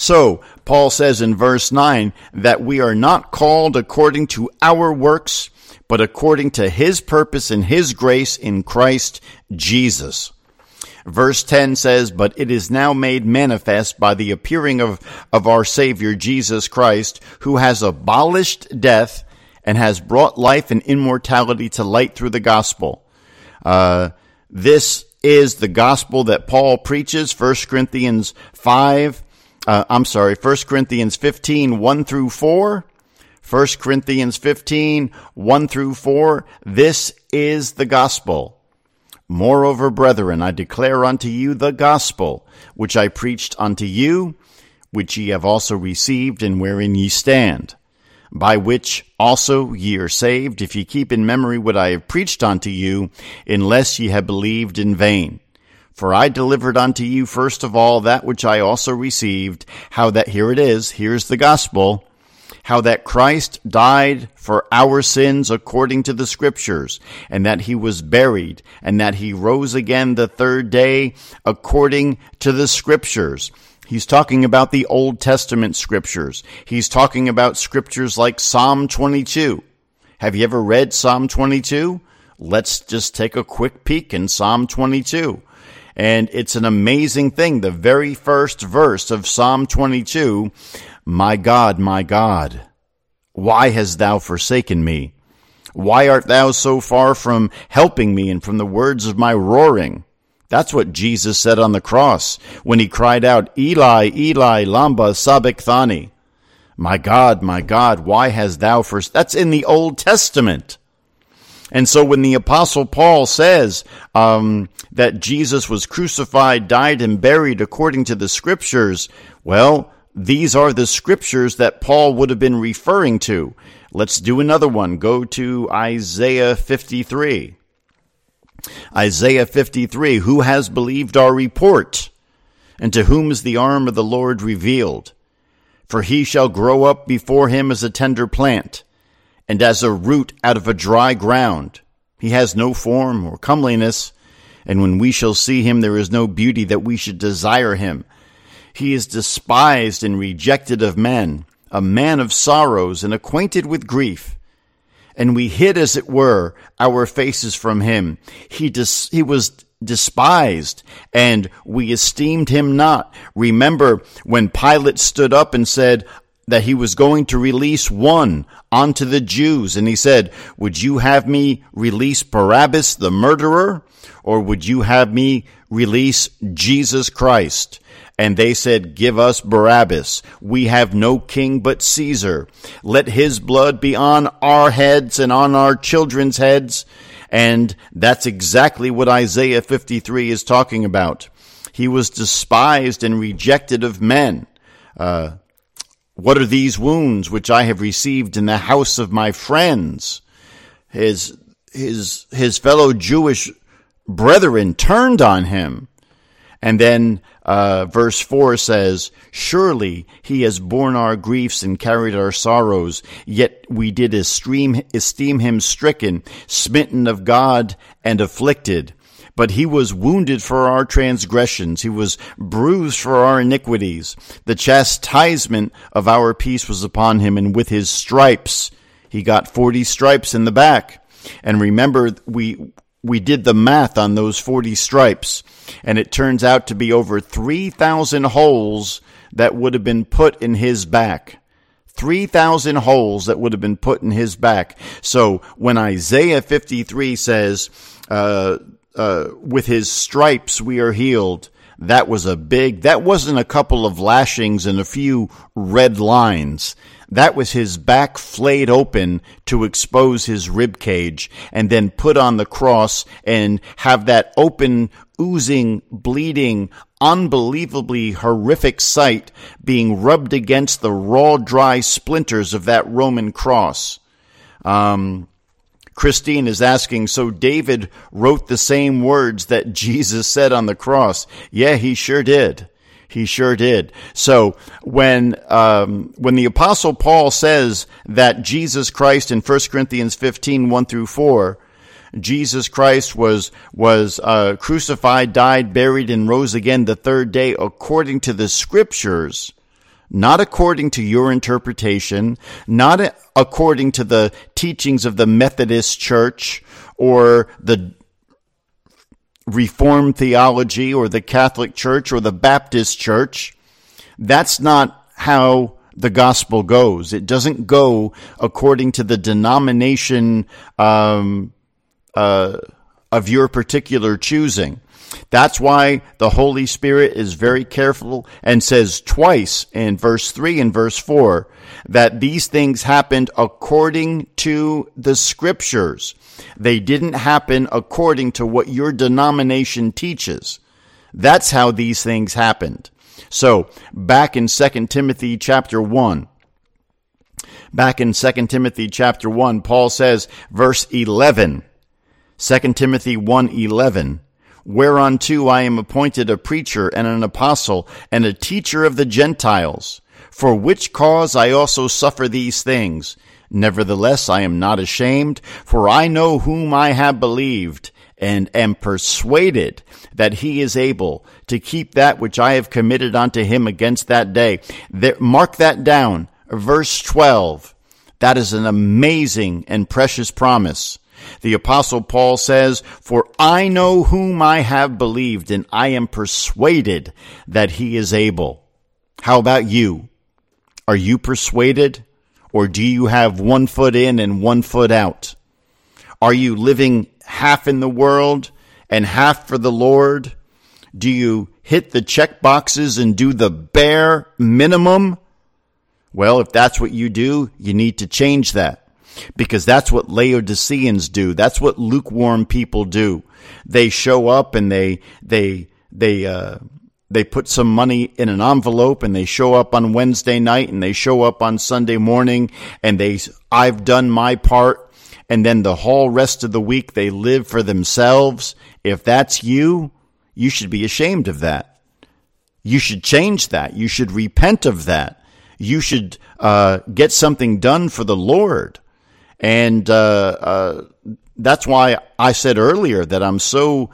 So, Paul says in verse 9 that we are not called according to our works, but according to his purpose and his grace in Christ Jesus. Verse 10 says, but it is now made manifest by the appearing of our Savior Jesus Christ, who has abolished death and has brought life and immortality to light through the gospel. This is the gospel that Paul preaches, 1 Corinthians 15, 1 through 4. 1 Corinthians 15, 1 through 4. This is the gospel. Moreover, brethren, I declare unto you the gospel, which I preached unto you, which ye have also received, and wherein ye stand, by which also ye are saved, if ye keep in memory what I have preached unto you, unless ye have believed in vain. For I delivered unto you first of all that which I also received, how that, here it is, here's the gospel, how that Christ died for our sins according to the Scriptures, and that he was buried, and that he rose again the third day according to the Scriptures. He's talking about the Old Testament Scriptures. He's talking about Scriptures like Psalm 22. Have you ever read Psalm 22? Let's just take a quick peek in Psalm 22. And it's an amazing thing. The very first verse of Psalm 22, my God, why hast thou forsaken me? Why art thou so far from helping me and from the words of my roaring? That's what Jesus said on the cross when he cried out, Eli, Eli, lama sabachthani. My God, why hast thou forsaken? That's in the Old Testament. And so when the Apostle Paul says that Jesus was crucified, died, and buried according to the Scriptures, well, these are the Scriptures that Paul would have been referring to. Let's do another one. Go to Isaiah 53. Isaiah 53, who has believed our report, and to whom is the arm of the Lord revealed? For he shall grow up before him as a tender plant, and as a root out of a dry ground. He has no form or comeliness, and when we shall see him, there is no beauty that we should desire him. He is despised and rejected of men, a man of sorrows and acquainted with grief. And we hid, as it were, our faces from him. He was despised, and we esteemed him not. Remember when Pilate stood up and said that he was going to release one unto the Jews. And he said, would you have me release Barabbas the murderer, or would you have me release Jesus Christ? And they said, give us Barabbas. We have no king but Caesar. Let his blood be on our heads and on our children's heads. And that's exactly what Isaiah 53 is talking about. He was despised and rejected of men. What are these wounds which I have received in the house of my friends? His fellow Jewish brethren turned on him. And then verse 4 says, surely he has borne our griefs and carried our sorrows, yet we did esteem him stricken, smitten of God, and afflicted. But he was wounded for our transgressions. He was bruised for our iniquities. The chastisement of our peace was upon him, and with his stripes He got 40 stripes in the back. And remember, we did the math on those 40 stripes, and it turns out to be over 3,000 holes that would have been put in his back. 3,000 holes that would have been put in his back. So when Isaiah 53 says, with his stripes we are healed, that wasn't a couple of lashings and a few red lines. That was his back flayed open to expose his rib cage, and then put on the cross and have that open, oozing, bleeding, unbelievably horrific sight being rubbed against the raw, dry splinters of that Roman cross. Christine is asking, so David wrote the same words that Jesus said on the cross. Yeah, he sure did. He sure did. So when the Apostle Paul says that Jesus Christ in 1 Corinthians 15, 1 through 4, Jesus Christ was crucified, died, buried, and rose again the third day according to the Scriptures, not according to your interpretation, not according to the teachings of the Methodist Church or the Reformed theology or the Catholic Church or the Baptist Church. That's not how the gospel goes. It doesn't go according to the denomination of your particular choosing. That's why the Holy Spirit is very careful and says twice in verse 3 and verse 4 that these things happened according to the Scriptures. They didn't happen according to what your denomination teaches. That's how these things happened. So back in 2 Timothy chapter 1, Paul says, verse 11, 2 Timothy 1:11, whereunto I am appointed a preacher and an apostle and a teacher of the Gentiles, for which cause I also suffer these things. Nevertheless, I am not ashamed, for I know whom I have believed, and am persuaded that he is able to keep that which I have committed unto him against that day. There, mark that down. Verse 12. That is an amazing and precious promise. The Apostle Paul says, for I know whom I have believed, and I am persuaded that he is able. How about you? Are you persuaded, or do you have one foot in and one foot out? Are you living half in the world and half for the Lord? Do you hit the check boxes and do the bare minimum? Well, if that's what you do, you need to change that. Because that's what Laodiceans do. That's what lukewarm people do. They show up and they put some money in an envelope, and they show up on Wednesday night, and they show up on Sunday morning, and I've done my part, and then the whole rest of the week they live for themselves. If that's you, you should be ashamed of that. You should change that. You should repent of that. You should get something done for the Lord. And that's why I said earlier that I'm so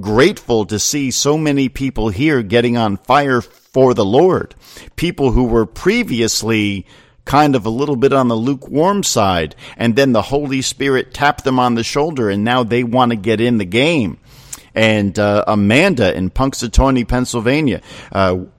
grateful to see so many people here getting on fire for the Lord. People who were previously kind of a little bit on the lukewarm side, and then the Holy Spirit tapped them on the shoulder, and now they want to get in the game. And Amanda in Punxsutawney, Pennsylvania,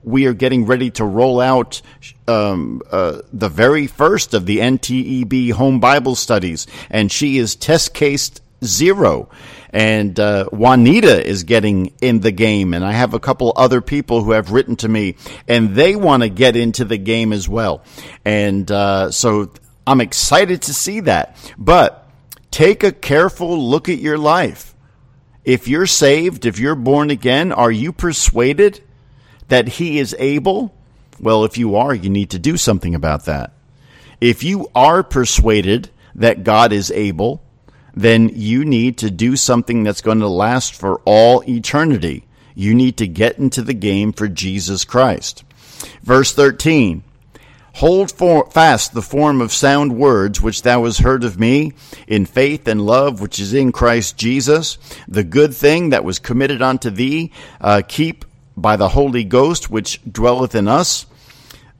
we are getting ready to roll out the very first of the NTEB Home Bible Studies, and she is test case 0. And Juanita is getting in the game, and I have a couple other people who have written to me, and they want to get into the game as well. And so I'm excited to see that. But take a careful look at your life. If you're saved, if you're born again, are you persuaded that he is able? Well, if you are, you need to do something about that. If you are persuaded that God is able, then you need to do something that's going to last for all eternity. You need to get into the game for Jesus Christ. Verse 13, hold fast the form of sound words which thou hast heard of me, in faith and love which is in Christ Jesus. The good thing that was committed unto thee, keep by the Holy Ghost which dwelleth in us.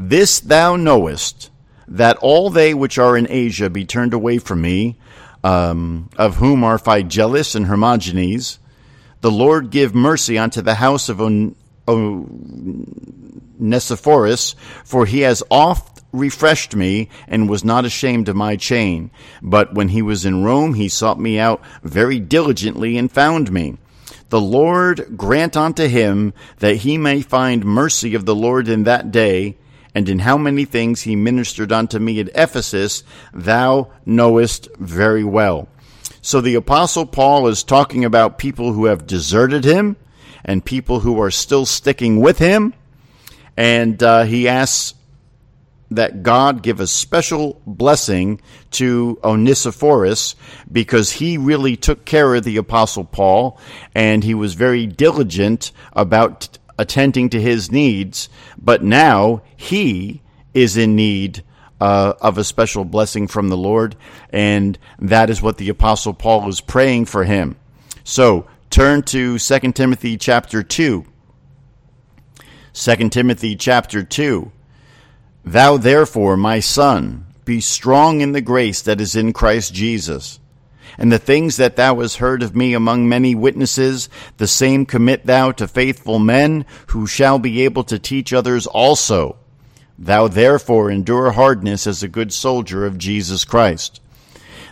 This thou knowest, that all they which are in Asia be turned away from me, of whom are Phygellus and Hermogenes. The Lord give mercy unto the house of Onesiphorus, for he has oft refreshed me, and was not ashamed of my chain. But when he was in Rome, he sought me out very diligently, and found me. The Lord grant unto him that he may find mercy of the Lord in that day, and in how many things he ministered unto me at Ephesus, thou knowest very well. So the Apostle Paul is talking about people who have deserted him and people who are still sticking with him. And he asks that God give a special blessing to Onesiphorus, because he really took care of the Apostle Paul, and he was very diligent about attending to his needs. But now he is in need of a special blessing from the Lord, and that is what the Apostle Paul is praying for him. So turn to 2 Timothy chapter 2. 2 Timothy chapter 2. Thou therefore, my son, be strong in the grace that is in Christ Jesus. And the things that thou hast heard of me among many witnesses, the same commit thou to faithful men, who shall be able to teach others also. Thou therefore endure hardness as a good soldier of Jesus Christ.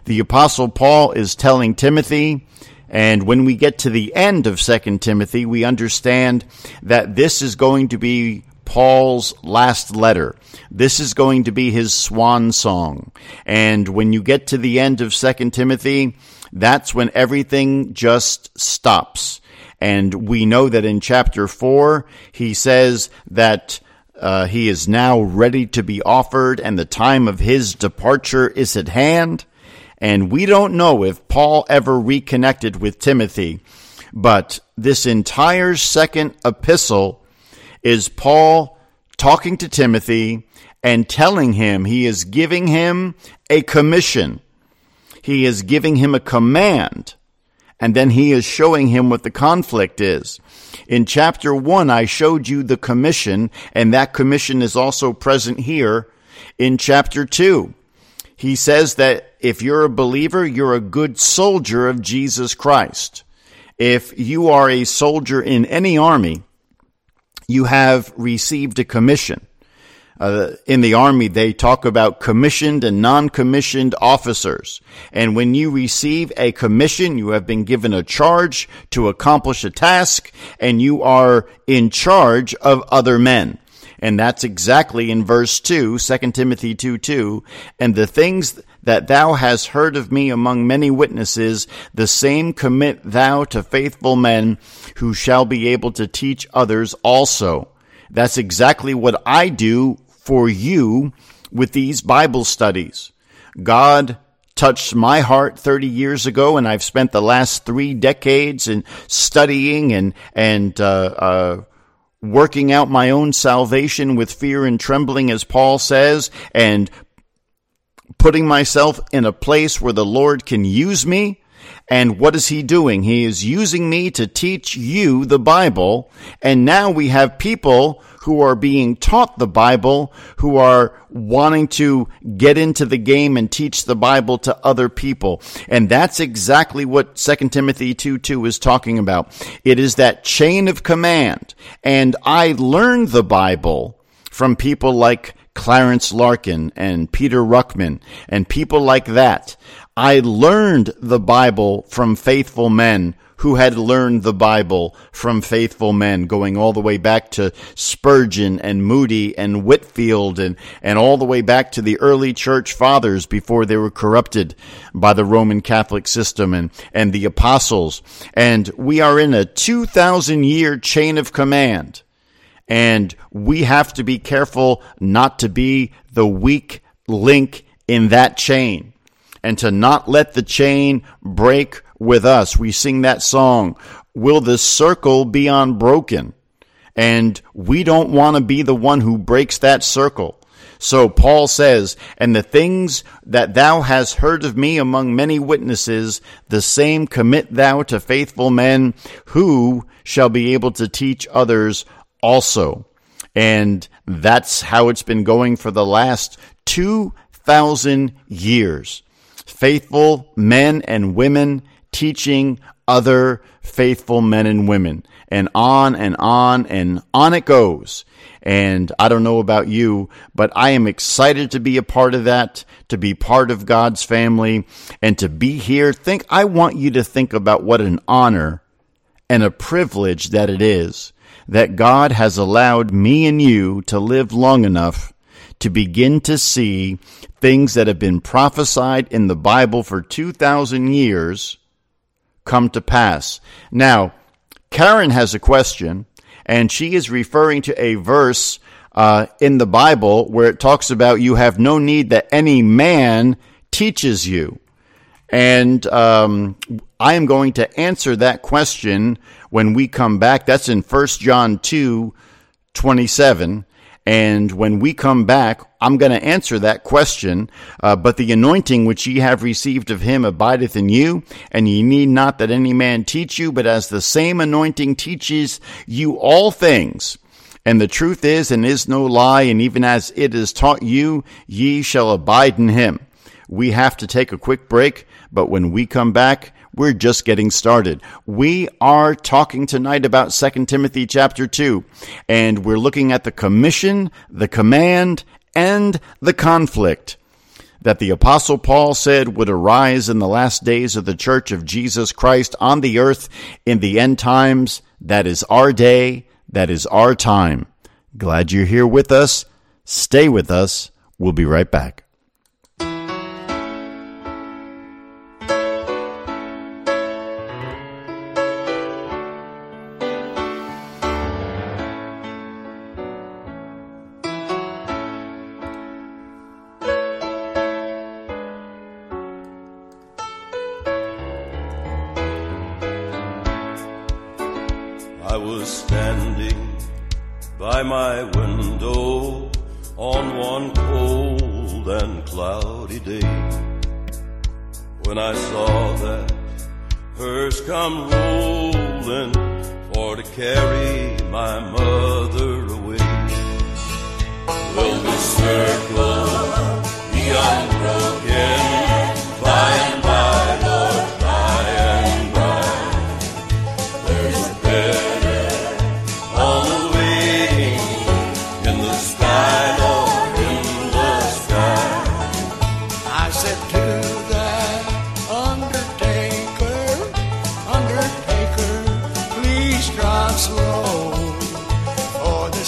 The Apostle Paul is telling Timothy, and when we get to the end of 2 Timothy, we understand that this is going to be Paul's last letter. This is going to be his swan song. And when you get to the end of 2 Timothy, that's when everything just stops. And we know that in chapter 4, he says that he is now ready to be offered, and the time of his departure is at hand. And we don't know if Paul ever reconnected with Timothy, but this entire second epistle is Paul talking to Timothy and telling him he is giving him a commission. He is giving him a command, and then he is showing him what the conflict is. In chapter 1, I showed you the commission, and that commission is also present here in chapter 2. He says that if you're a believer, you're a good soldier of Jesus Christ. If you are a soldier in any army, you have received a commission. In the army, they talk about commissioned and non-commissioned officers. And when you receive a commission, you have been given a charge to accomplish a task, and you are in charge of other men. And that's exactly in verse 2, 2 Timothy 2:2. And the things that thou hast heard of me among many witnesses, the same commit thou to faithful men, who shall be able to teach others also. That's exactly what I do for you with these Bible studies. God touched my heart 30 years ago, and I've spent the last 3 decades in studying and working out my own salvation with fear and trembling, as Paul says, and putting myself in a place where the Lord can use me. And what is he doing? He is using me to teach you the Bible. And now we have people who are being taught the Bible, who are wanting to get into the game and teach the Bible to other people. And that's exactly what 2 Timothy 2:2 is talking about. It is that chain of command. And I learned the Bible from people like Clarence Larkin and Peter Ruckman and people like that. I learned the Bible from faithful men who had learned the Bible from faithful men, going all the way back to Spurgeon and Moody and Whitfield and all the way back to the early church fathers before they were corrupted by the Roman Catholic system and the apostles. And we are in a 2,000-year chain of command, and we have to be careful not to be the weak link in that chain, and to not let the chain break with us. We sing that song, "Will the circle be unbroken?" And we don't want to be the one who breaks that circle. So Paul says, and the things that thou hast heard of me among many witnesses, the same commit thou to faithful men, who shall be able to teach others also. And that's how it's been going for the last 2,000 years. Faithful men and women teaching other faithful men and women. And on and on and on it goes. And I don't know about you, but I am excited to be a part of that, to be part of God's family, and to be here. I want you to think about what an honor and a privilege that it is that God has allowed me and you to live long enough to begin to see things that have been prophesied in the Bible for 2,000 years come to pass. Now, Karen has a question, and she is referring to a verse in the Bible where it talks about you have no need that any man teaches you. And I am going to answer that question when we come back. That's in 1 John 2:27. And when we come back, I'm going to answer that question. But the anointing which ye have received of him abideth in you, and ye need not that any man teach you, but as the same anointing teaches you all things. And the truth is, and is no lie, and even as it is taught you, ye shall abide in him. We have to take a quick break, but when we come back, we're just getting started. We are talking tonight about 2 Timothy chapter 2, and we're looking at the commission, the command, and the conflict that the Apostle Paul said would arise in the last days of the Church of Jesus Christ on the earth in the end times. That is our day. That is our time. Glad you're here with us. Stay with us. We'll be right back. Slow, for the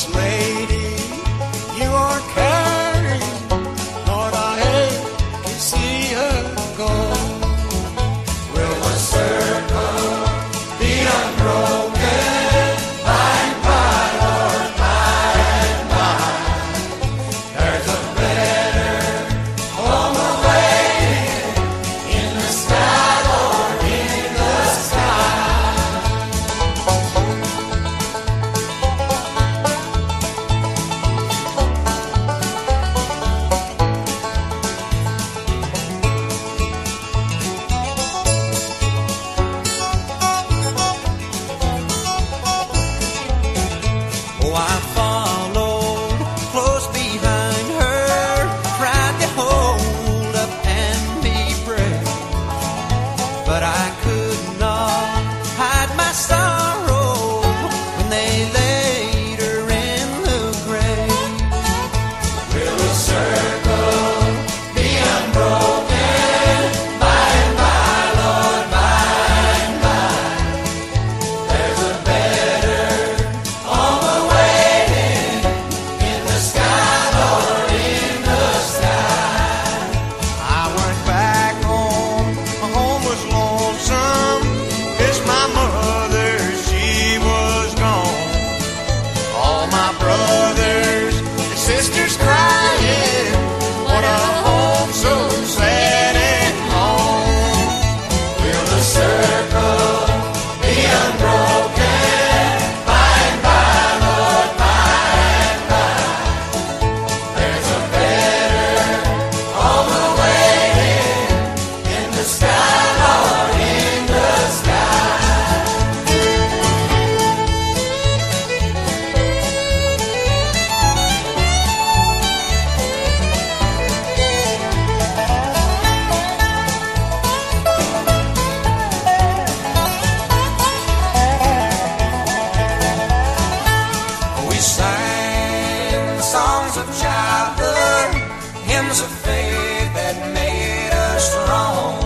Friends of faith that made us strong,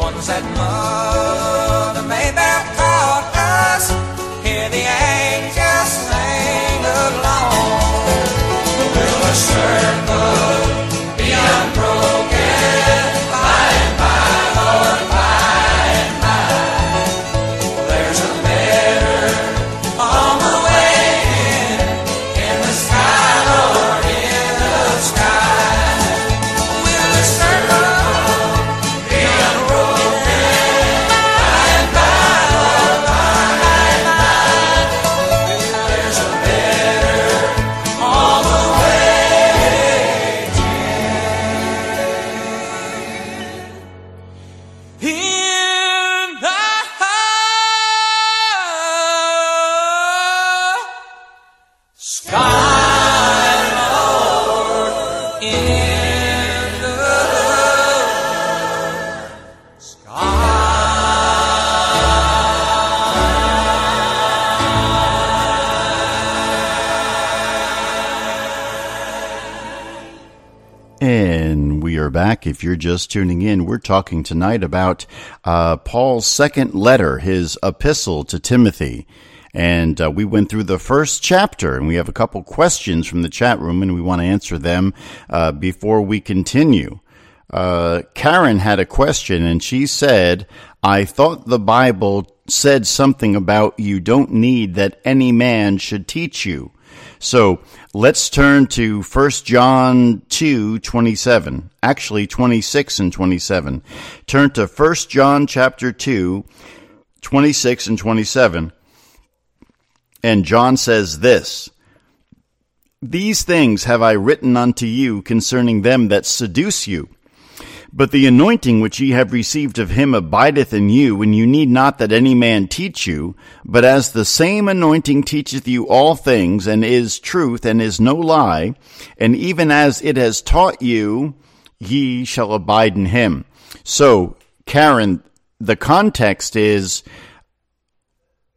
ones that mother made that taught us, hear the angels sing along. Will a circle be unbroken by and by, Lord, by and by? There's a better on the way in the sky, Lord, in the sky. Back. If you're just tuning in, we're talking tonight about Paul's second letter, his epistle to Timothy. And we went through the first chapter, and we have a couple questions from the chat room, and we want to answer them before we continue. Karen had a question, and she said, I thought the Bible said something about you don't need that any man should teach you. So let's turn to 1 John 2:27, actually 26 and 27. Turn to 1 John chapter 2, 26 and 27. And John says this, These things have I written unto you concerning them that seduce you. But the anointing which ye have received of him abideth in you, and you need not that any man teach you, but as the same anointing teacheth you all things, and is truth, and is no lie, and even as it has taught you, ye shall abide in him. So, Karen, the context is,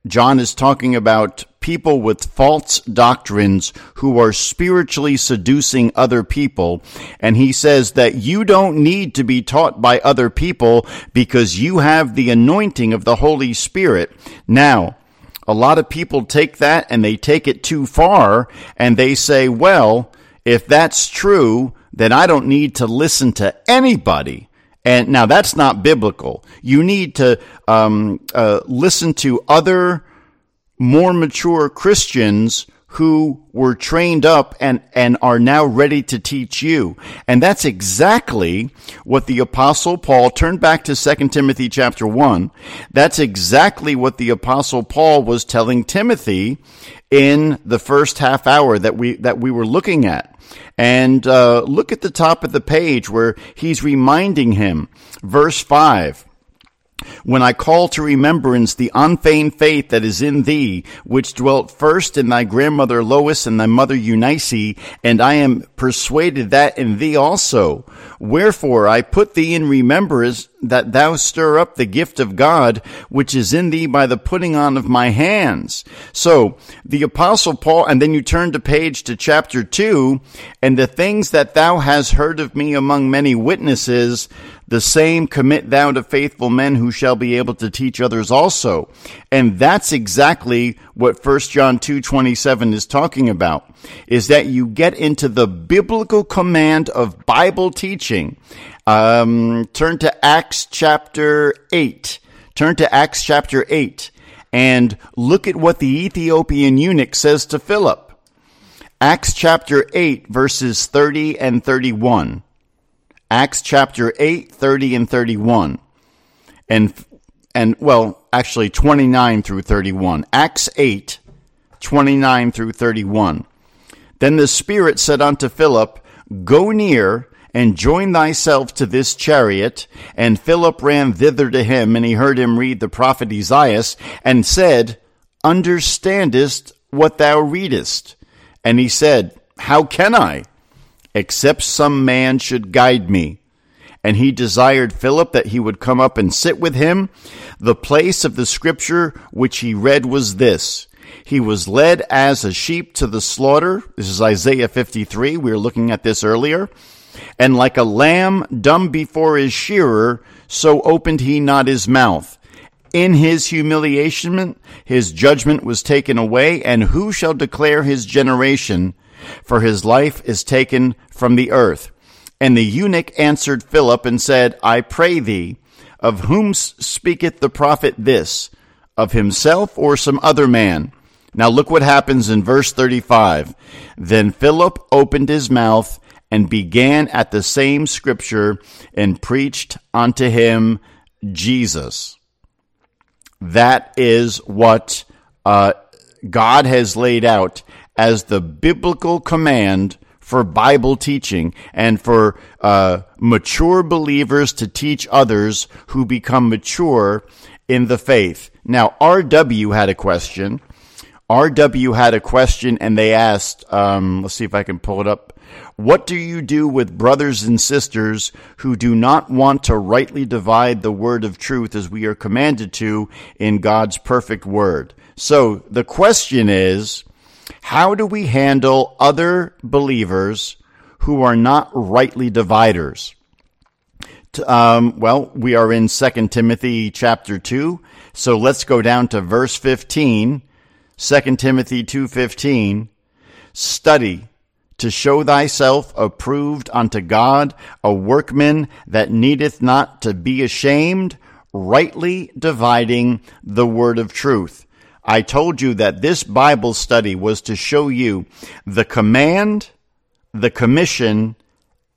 John is talking about people with false doctrines who are spiritually seducing other people. And he says that you don't need to be taught by other people because you have the anointing of the Holy Spirit. Now, a lot of people take that and they take it too far and they say, well, if that's true, then I don't need to listen to anybody. And now that's not biblical. You need to listen to other more mature Christians who were trained up and are now ready to teach you. And that's exactly what the Apostle Paul, turn back to 2 Timothy chapter 1, that's exactly what the Apostle Paul was telling Timothy in the first half hour that we were looking at. And look at the top of the page where he's reminding him, verse 5. When I call to remembrance the unfeigned faith that is in thee, which dwelt first in thy grandmother Lois and thy mother Eunice, and I am persuaded that in thee also. Wherefore I put thee in remembrance that thou stir up the gift of God, which is in thee by the putting on of my hands. So the Apostle Paul, and then you turn the page to chapter 2, and the things that thou hast heard of me among many witnesses, the same commit thou to faithful men who shall be able to teach others also. And that's exactly what 1 John 2:27 is talking about, is that you get into the biblical command of Bible teaching. Turn to Acts chapter 8. Turn to Acts chapter 8 and look at what the Ethiopian eunuch says to Philip. Acts chapter 8 verses 30 and 31. Acts chapter 8, 30 and 31, and well, actually 29 through 31. Acts 8, 29 through 31. Then the Spirit said unto Philip, Go near and join thyself to this chariot. And Philip ran thither to him, and he heard him read the prophet Isaiah, and said, Understandest what thou readest? And he said, How can I? Except some man should guide me. And he desired Philip that he would come up and sit with him. The place of the scripture which he read was this. He was led as a sheep to the slaughter. This is Isaiah 53. We were looking at this earlier. And like a lamb dumb before his shearer, so opened he not his mouth. In his humiliation, his judgment was taken away, and who shall declare his generation? For his life is taken from the earth. And the eunuch answered Philip and said, I pray thee, of whom speaketh the prophet this, of himself or some other man? Now look what happens in verse 35. Then Philip opened his mouth and began at the same scripture and preached unto him Jesus. That is what God has laid out as the biblical command for Bible teaching and for mature believers to teach others who become mature in the faith. Now, R.W. had a question. R.W. had a question, and they asked, let's see if I can pull it up. What do you do with brothers and sisters who do not want to rightly divide the word of truth as we are commanded to in God's perfect word? So the question is, how do we handle other believers who are not rightly dividers? Well, we are in 2 Timothy chapter 2, so let's go down to verse 15. 2 Timothy 2:15, study to show thyself approved unto God, a workman that needeth not to be ashamed, rightly dividing the word of truth. I told you that this Bible study was to show you the command, the commission,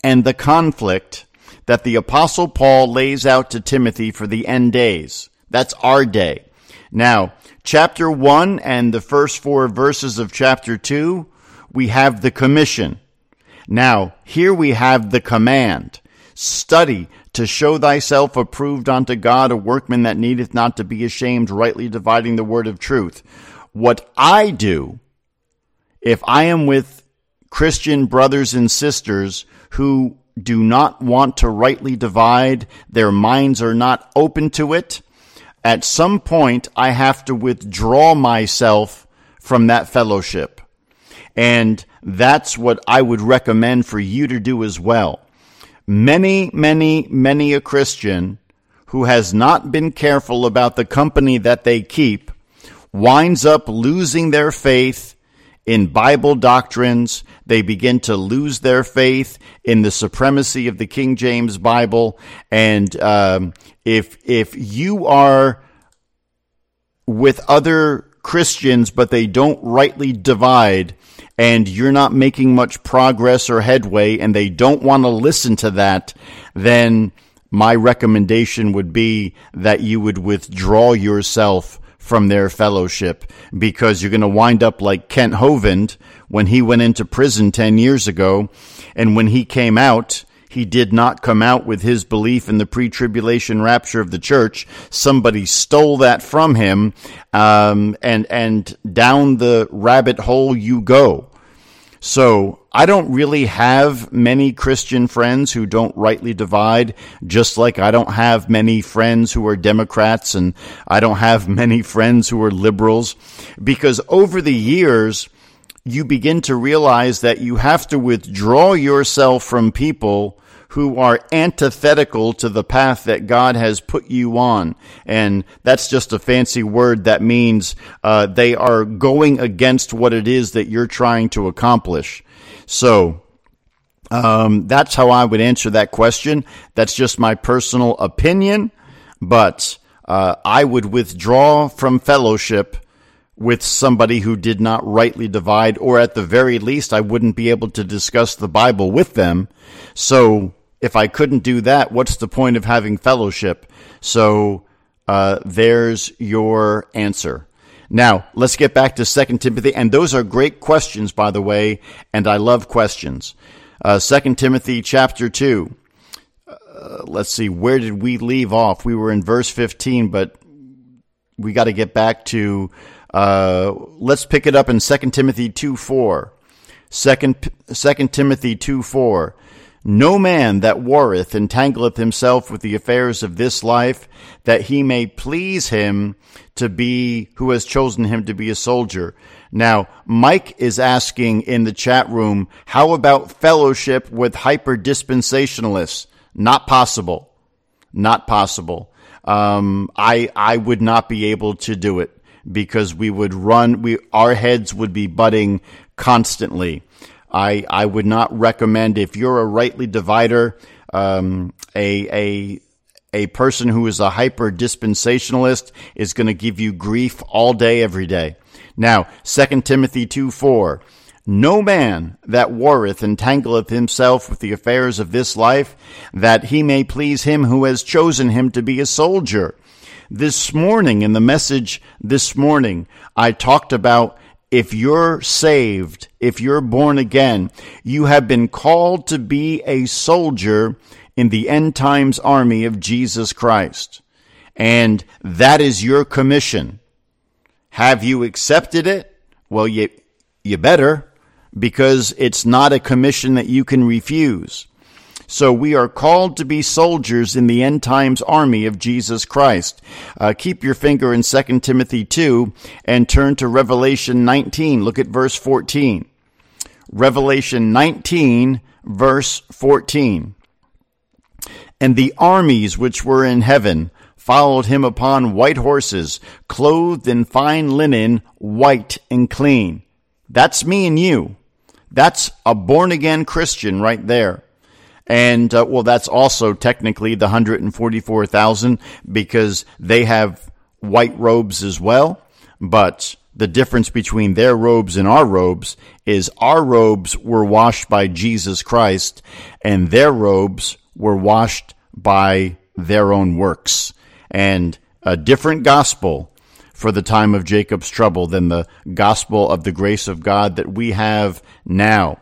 and the conflict that the Apostle Paul lays out to Timothy for the end days. That's our day. Now, chapter 1 and the first 4 verses of chapter 2, we have the commission. Now, here we have the command. Study to show thyself approved unto God, a workman that needeth not to be ashamed, rightly dividing the word of truth. What I do, if I am with Christian brothers and sisters who do not want to rightly divide, their minds are not open to it, at some point, I have to withdraw myself from that fellowship. And that's what I would recommend for you to do as well. Many a Christian who has not been careful about the company that they keep winds up losing their faith in Bible doctrines. They begin to lose their faith in the supremacy of the King James Bible. And if you are with other Christians, but they don't rightly divide, and you're not making much progress or headway, and they don't want to listen to that, then my recommendation would be that you would withdraw yourself from their fellowship, because you're going to wind up like Kent Hovind when he went into prison 10 years ago. And when he came out, he did not come out with his belief in the pre-tribulation rapture of the church. Somebody stole that from him, and down the rabbit hole you go. So I don't really have many Christian friends who don't rightly divide, just like I don't have many friends who are Democrats, and I don't have many friends who are liberals, because over the years, you begin to realize that you have to withdraw yourself from people who are antithetical to the path that God has put you on. And that's just a fancy word that means they are going against what it is that you're trying to accomplish. So that's how I would answer that question. That's just my personal opinion, but I would withdraw from fellowship with somebody who did not rightly divide, or at the very least, I wouldn't be able to discuss the Bible with them. So if I couldn't do that, what's the point of having fellowship? So there's your answer. Now, let's get back to 2 Timothy. And those are great questions, by the way, and I love questions. 2 Timothy chapter 2. Let's see, where did we leave off? We were in verse 15, but we got to get back to, let's pick it up in 2 Timothy 2:4. 2 Timothy 2:4. No man that warreth entangleth himself with the affairs of this life, that he may please him to be who has chosen him to be a soldier. Now, Mike is asking in the chat room, how about fellowship with hyper-dispensationalists? Not possible. Not possible. I would not be able to do it because we would run, our heads would be butting constantly. I would not recommend, if you're a rightly divider, a person who is a hyper dispensationalist is going to give you grief all day, every day. Now, 2 Timothy 2:4, no man that warreth entangleth himself with the affairs of this life, that he may please him who has chosen him to be a soldier. This morning, in the message this morning, I talked about, if you're saved, if you're born again, you have been called to be a soldier in the end times army of Jesus Christ. And that is your commission. Have you accepted it? Well, you better, because it's not a commission that you can refuse. So we are called to be soldiers in the end times army of Jesus Christ. Keep your finger in 2 Timothy 2 and turn to Revelation 19. Look at verse 14. Revelation 19, verse 14. And the armies which were in heaven followed him upon white horses, clothed in fine linen, white and clean. That's me and you. That's a born-again Christian right there. And, well, that's also technically the 144,000, because they have white robes as well. But the difference between their robes and our robes is our robes were washed by Jesus Christ, and their robes were washed by their own works. And a different gospel for the time of Jacob's trouble than the gospel of the grace of God that we have now.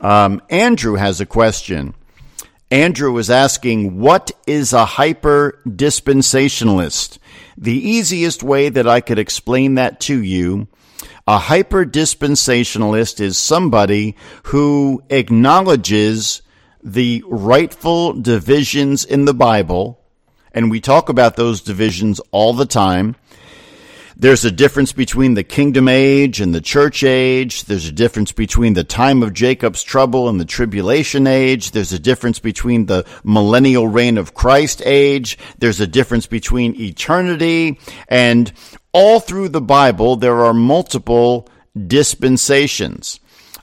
Andrew has a question. Andrew was asking, what is a hyper-dispensationalist? The easiest way that I could explain that to you, a hyper-dispensationalist is somebody who acknowledges the rightful divisions in the Bible, and we talk about those divisions all the time. There's a difference between the kingdom age and the church age. There's a difference between the time of Jacob's trouble and the tribulation age. There's a difference between the millennial reign of Christ age. There's a difference between eternity. And all through the Bible, there are multiple dispensations.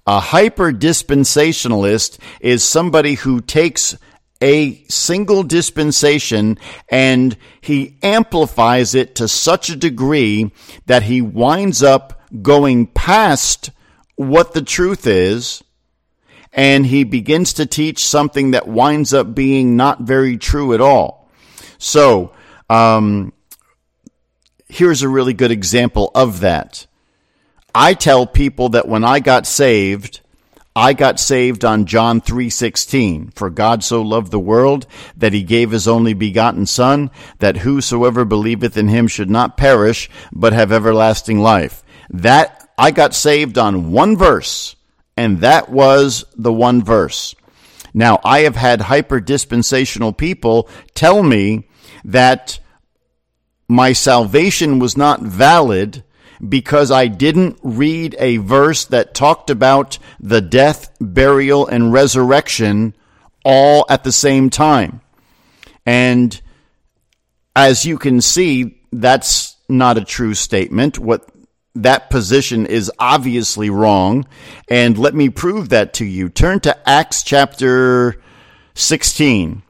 A hyper-dispensationalist is somebody who takes a single dispensation and he amplifies it to such a degree that he winds up going past what the truth is, and he begins to teach something that winds up being not very true at all. So, here's a really good example of that. I tell people that when I got saved on John 3:16, for God so loved the world that he gave his only begotten Son, that whosoever believeth in him should not perish, but have everlasting life. That I got saved on one verse, and that was the one verse. Now, I have had hyper-dispensational people tell me that my salvation was not valid because I didn't read a verse that talked about the death, burial, and resurrection all at the same time. And as you can see, that's not a true statement. That position is obviously wrong. And let me prove that to you. Turn to Acts chapter 16.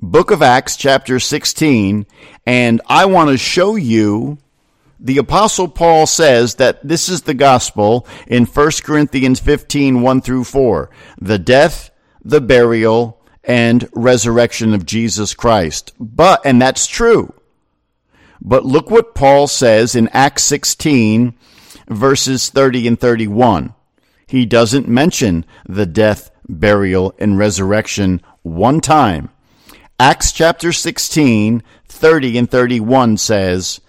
Book of Acts chapter 16. And I want to show you, the Apostle Paul says that this is the gospel in 1 Corinthians 15, 1 through 4. The death, the burial, and resurrection of Jesus Christ. And that's true. But look what Paul says in Acts 16, verses 30 and 31. He doesn't mention the death, burial, and resurrection one time. Acts chapter 16, 30 and 31 says,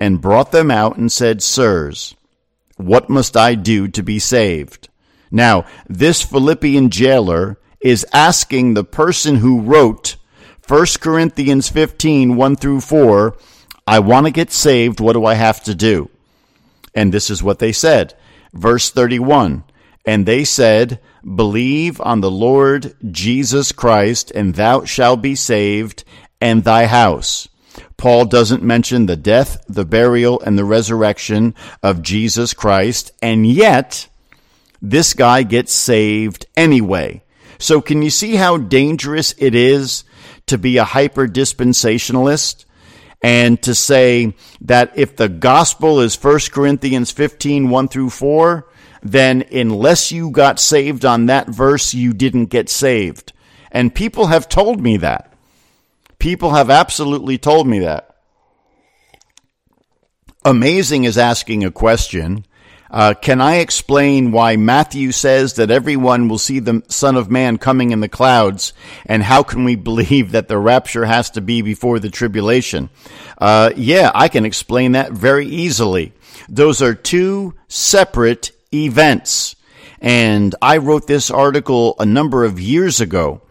and brought them out and said, sirs, what must I do to be saved? Now, this Philippian jailer is asking the person who wrote 1 Corinthians 15, 1 through 4, I want to get saved. What do I have to do? And this is what they said. Verse 31, and they said, believe on the Lord Jesus Christ, and thou shalt be saved, and thy house. Paul doesn't mention the death, the burial, and the resurrection of Jesus Christ, and yet this guy gets saved anyway. So can you see how dangerous it is to be a hyper-dispensationalist and to say that if the gospel is 1 Corinthians 15, 1 through 4, then unless you got saved on that verse, you didn't get saved. And people have told me that. People have absolutely told me that. Amazing is asking a question. Can I explain why Matthew says that everyone will see the Son of Man coming in the clouds? And how can we believe that the rapture has to be before the tribulation? Yeah, I can explain that very easily. Those are two separate events. And I wrote this article a number of years ago.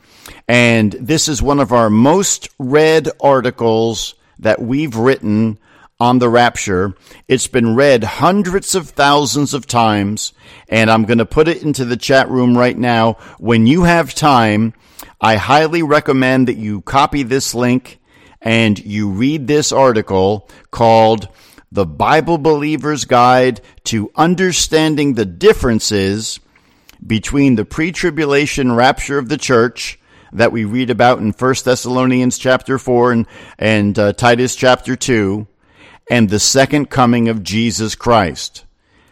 And this is one of our most read articles that we've written on the rapture. It's been read hundreds of thousands of times, and I'm going to put it into the chat room right now. When you have time, I highly recommend that you copy this link and you read this article called The Bible Believer's Guide to Understanding the Differences Between the Pre-Tribulation Rapture of the Church that we read about in 1 Thessalonians chapter 4 and Titus chapter 2, and the second coming of Jesus Christ.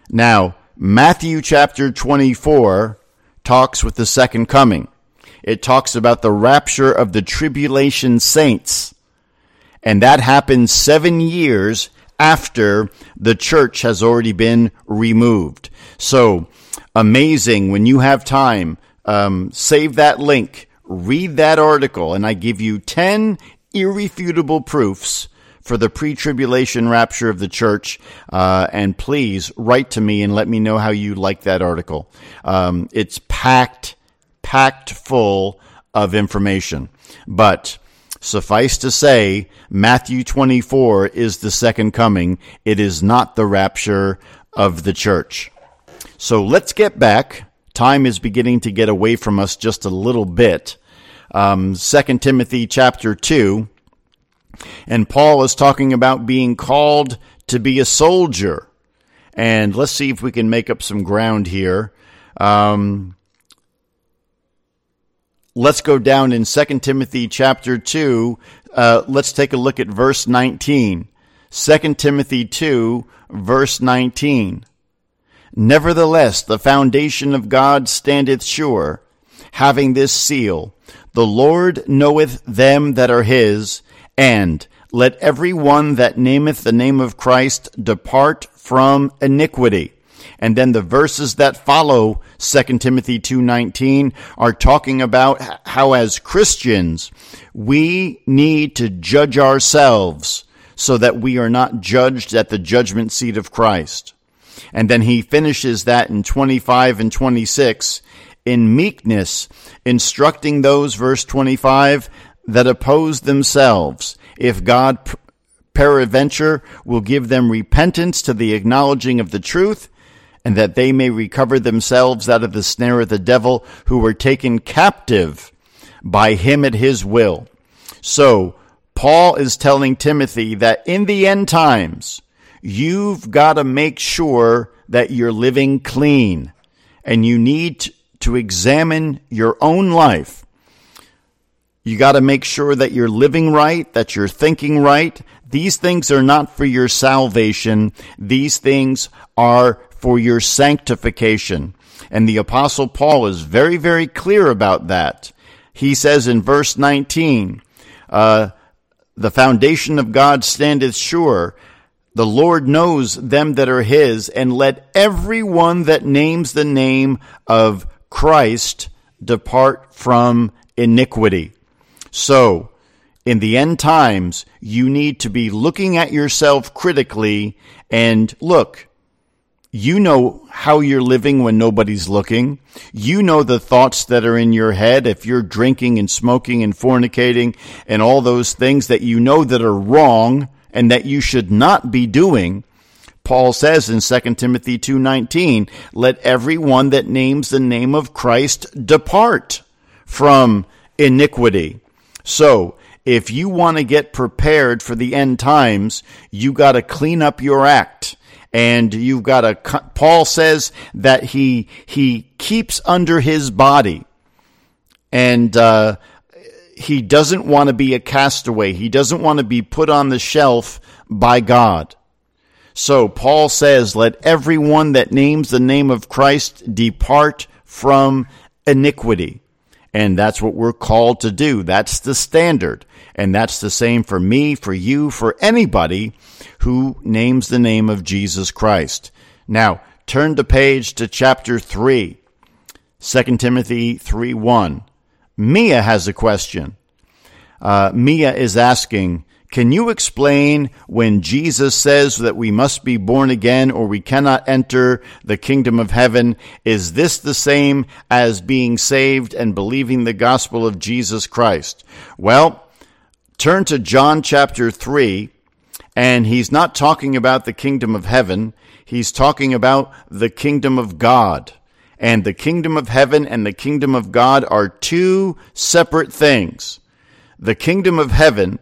Now, Matthew chapter 24 talks with the second coming. It talks about the rapture of the tribulation saints, and that happens 7 years after the church has already been removed. So, amazing, when you have time, save that link, read that article, and I give you 10 irrefutable proofs for the pre-tribulation rapture of the church. And please write to me and let me know how you like that article. It's packed full of information. But suffice to say, Matthew 24 is the second coming. It is not the rapture of the church. So let's get back. Time is beginning to get away from us just a little bit. 2 Timothy chapter 2, and Paul is talking about being called to be a soldier. And let's see if we can make up some ground here. Let's go down in 2 Timothy chapter 2. Let's take a look at verse 19. 2 Timothy 2, verse 19. Nevertheless, the foundation of God standeth sure, having this seal, the Lord knoweth them that are his, and let every one that nameth the name of Christ depart from iniquity. And then the verses that follow 2 Timothy 2:19 are talking about how as Christians we need to judge ourselves so that we are not judged at the judgment seat of Christ. And then he finishes that in 25 and 26, in meekness, instructing those, verse 25, that oppose themselves, if God peradventure will give them repentance to the acknowledging of the truth, and that they may recover themselves out of the snare of the devil, who were taken captive by him at his will. So Paul is telling Timothy that in the end times, you've got to make sure that you're living clean, and you need to examine your own life. You got to make sure that you're living right, that you're thinking right. These things are not for your salvation. These things are for your sanctification. And the Apostle Paul is very, very clear about that. He says in verse 19, the foundation of God standeth sure, the Lord knows them that are his, and let everyone that names the name of Christ depart from iniquity. So, in the end times, you need to be looking at yourself critically, and look, You know how you're living when nobody's looking. You know the thoughts that are in your head if you're drinking and smoking and fornicating and all those things that you know that are wrong and that you should not be doing. Paul says in 2 Timothy 2:19, let everyone that names the name of Christ depart from iniquity. So, if you want to get prepared for the end times, you got to clean up your act. And you've got to, Paul says that he keeps under his body, and he doesn't want to be a castaway. He doesn't want to be put on the shelf by God. So Paul says, let everyone that names the name of Christ depart from iniquity. And that's what we're called to do. That's the standard. And that's the same for me, for you, for anybody who names the name of Jesus Christ. Now, turn the page to chapter 3, 2 Timothy 3:1. Mia has a question. Mia is asking, can you explain when Jesus says that we must be born again or we cannot enter the kingdom of heaven? Is this the same as being saved and believing the gospel of Jesus Christ? Well, turn to John chapter 3, and he's not talking about the kingdom of heaven. He's talking about the kingdom of God. And the kingdom of heaven and the kingdom of God are two separate things. The kingdom of heaven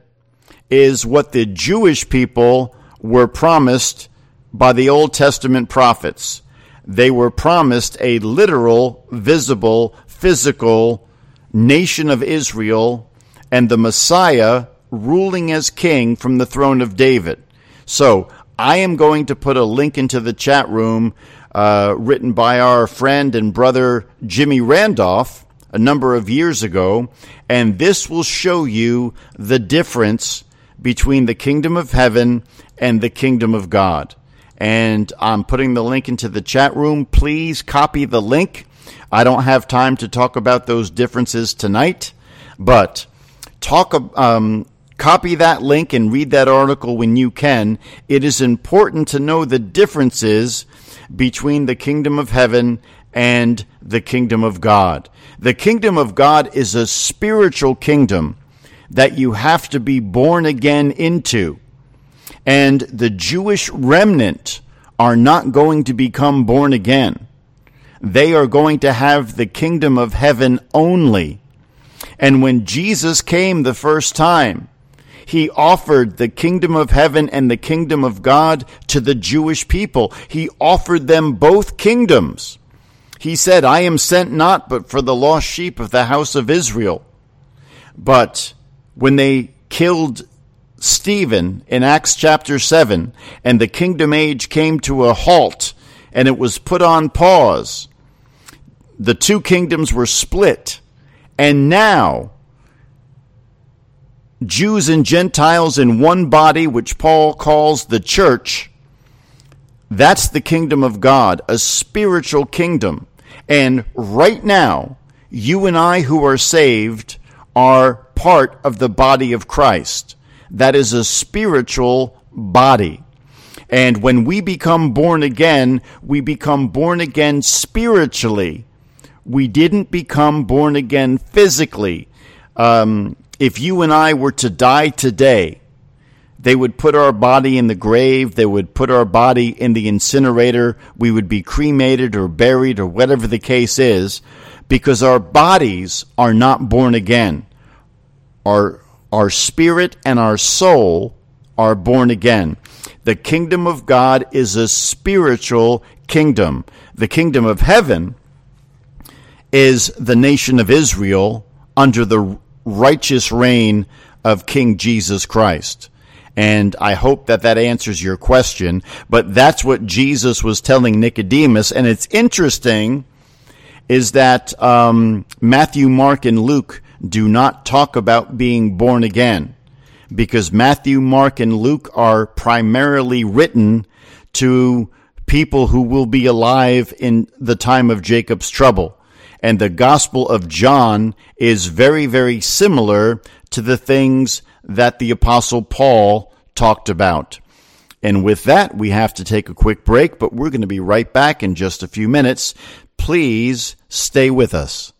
is what the Jewish people were promised by the Old Testament prophets. They were promised a literal, visible, physical nation of Israel and the Messiah ruling as king from the throne of David. So I am going to put a link into the chat room written by our friend and brother Jimmy Randolph a number of years ago, and this will show you the difference between the kingdom of heaven and the kingdom of God. And I'm putting the link into the chat room. Please copy the link. I don't have time to talk about those differences tonight, but copy that link and read that article when you can. It is important to know the differences between the kingdom of heaven and the kingdom of God. The kingdom of God is a spiritual kingdom that you have to be born again into. And the Jewish remnant are not going to become born again. They are going to have the kingdom of heaven only. And when Jesus came the first time, he offered the kingdom of heaven and the kingdom of God to the Jewish people. He offered them both kingdoms. He said, I am sent not but for the lost sheep of the house of Israel. But when they killed Stephen in Acts chapter 7, and the kingdom age came to a halt, and it was put on pause, the two kingdoms were split. And now, Jews and Gentiles in one body, which Paul calls the church, that's the kingdom of God, a spiritual kingdom. And right now, you and I who are saved are part of the body of Christ. That is a spiritual body. And when we become born again, we become born again spiritually. We didn't become born again physically. If you and I were to die today, they would put our body in the grave. They would put our body in the incinerator. We would be cremated or buried or whatever the case is, because our bodies are not born again. Our spirit and our soul are born again. The kingdom of God is a spiritual kingdom. The kingdom of heaven is the nation of Israel under the righteous reign of King Jesus Christ. And I hope that that answers your question. But that's what Jesus was telling Nicodemus. And it's interesting is that Matthew, Mark, and Luke do not talk about being born again, because Matthew, Mark, and Luke are primarily written to people who will be alive in the time of Jacob's trouble. And the Gospel of John is very, very similar to the things that the Apostle Paul talked about. And with that, we have to take a quick break, but we're going to be right back in just a few minutes. Please stay with us.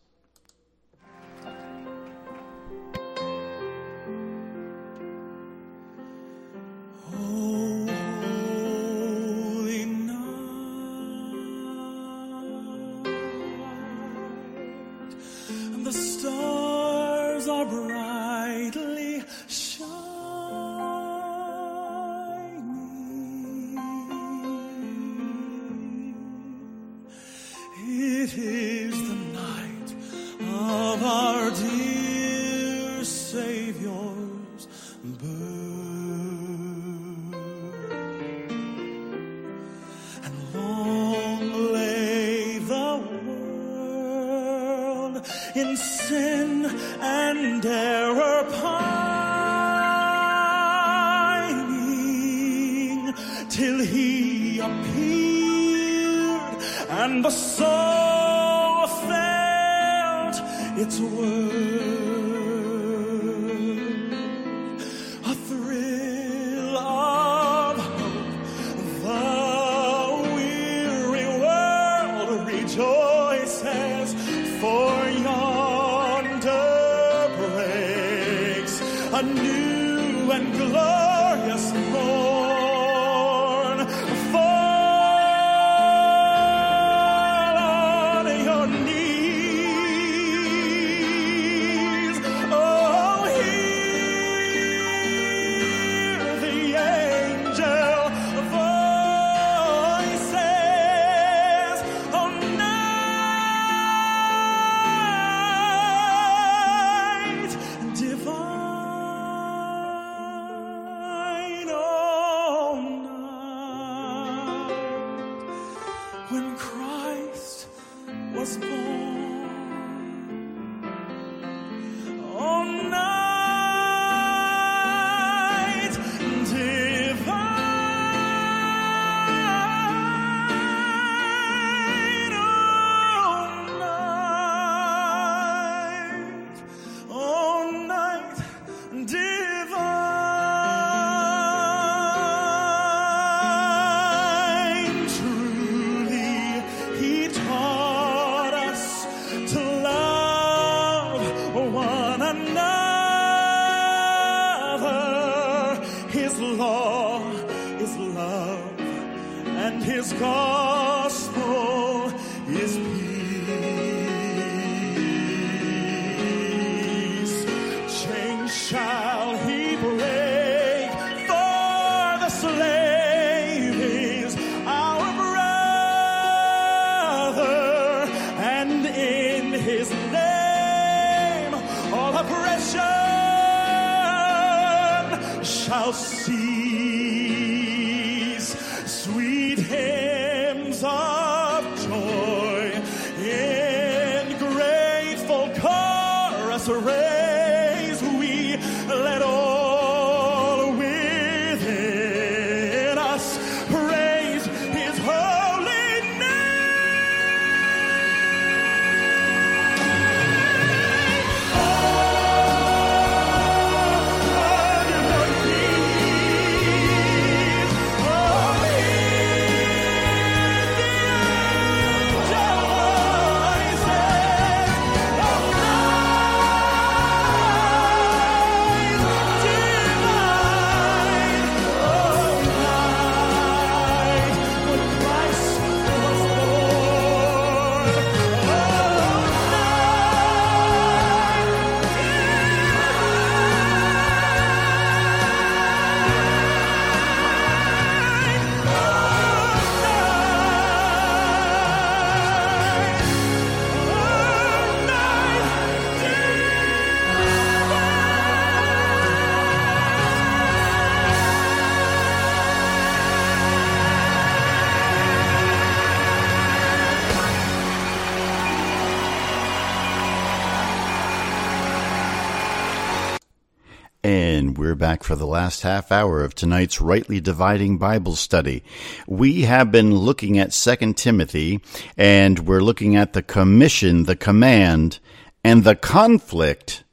We're back for the last half hour of tonight's Rightly Dividing Bible Study. We have been looking at 2 Timothy, and we're looking at the commission, the command, and the conflict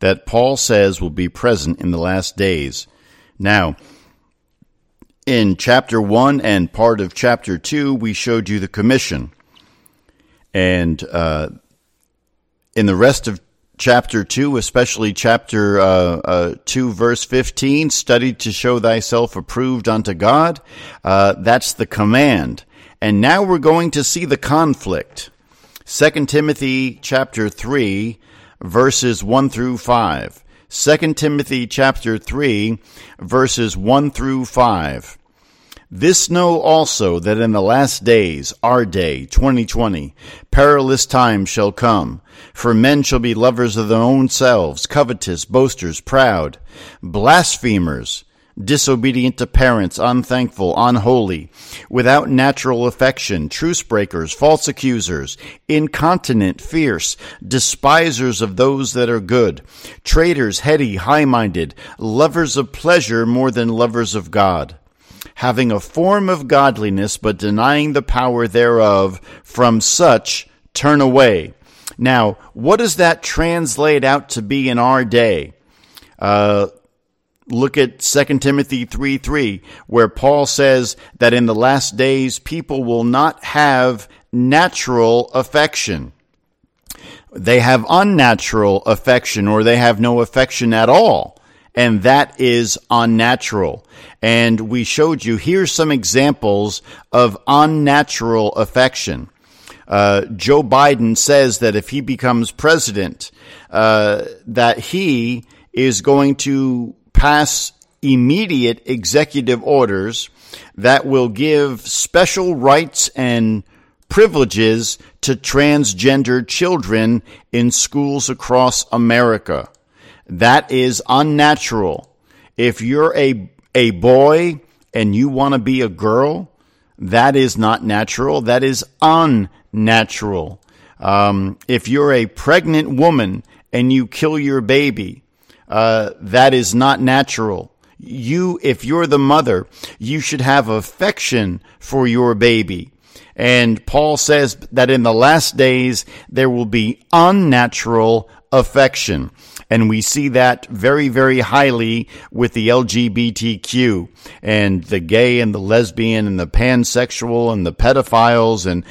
that Paul says will be present in the last days. Now, In chapter 1 and part of chapter 2, we showed you the commission. And in the rest of chapter 2, especially chapter 2, verse 15, study to show thyself approved unto God. That's the command. And now we're going to see the conflict. 2 Timothy chapter 3, verses 1 through 5. 2 Timothy chapter 3, verses 1 through 5. This know also, that in the last days, our day, 2020, perilous times shall come. For men shall be lovers of their own selves, covetous, boasters, proud, blasphemers, disobedient to parents, unthankful, unholy, without natural affection, truce breakers, false accusers, incontinent, fierce, despisers of those that are good, traitors, heady, high-minded, lovers of pleasure more than lovers of God, having a form of godliness, but denying the power thereof. From such turn away. Now, what does that translate out to be in our day? Look at 2 Timothy 3:3, where Paul says that in the last days, people will not have natural affection. They have unnatural affection, or they have no affection at all. And that is unnatural. And we showed you, here's some examples of unnatural affection. Joe Biden says that if he becomes president, that he is going to pass immediate executive orders that will give special rights and privileges to transgender children in schools across America. That is unnatural. If you're a boy and you want to be a girl, that is not natural. That is unnatural. If you're a pregnant woman and you kill your baby, that is not natural. If you're the mother, you should have affection for your baby. And Paul says that in the last days, there will be unnatural affection. And we see that very, very highly with the LGBTQ and the gay and the lesbian and the pansexual and the pedophiles and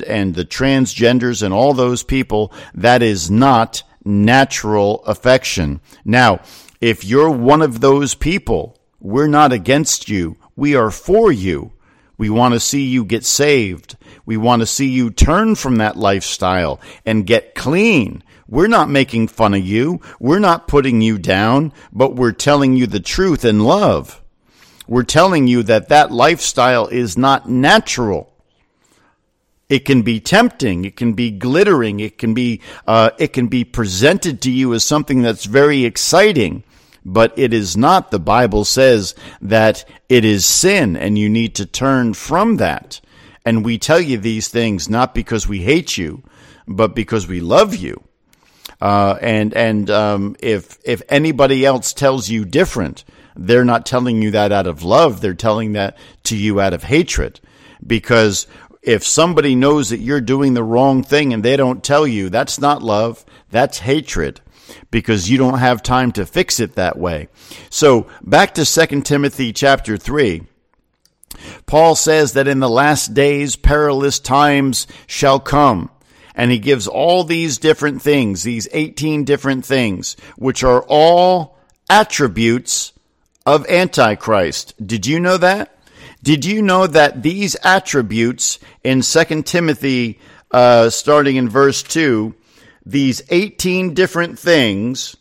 the transgenders and all those people. That is not natural affection. Now, if you're one of those people, we're not against you. We are for you. We want to see you get saved. We want to see you turn from that lifestyle and get clean. We're not making fun of you. We're not putting you down, but we're telling you the truth in love. We're telling you that that lifestyle is not natural. It can be tempting. It can be glittering. It can be presented to you as something that's very exciting, but it is not. The Bible says that it is sin, and you need to turn from that. And we tell you these things not because we hate you, but because we love you. If anybody else tells you different, they're not telling you that out of love. They're telling that to you out of hatred. Because if somebody knows that you're doing the wrong thing and they don't tell you, that's not love, that's hatred, because you don't have time to fix it that way. So back to 2 Timothy chapter 3. Paul says that in the last days, perilous times shall come. And he gives all these different things, these 18 different things, which are all attributes of Antichrist. Did you know that? Did you know that these attributes in 2 Timothy, starting in verse 2, these 18 different things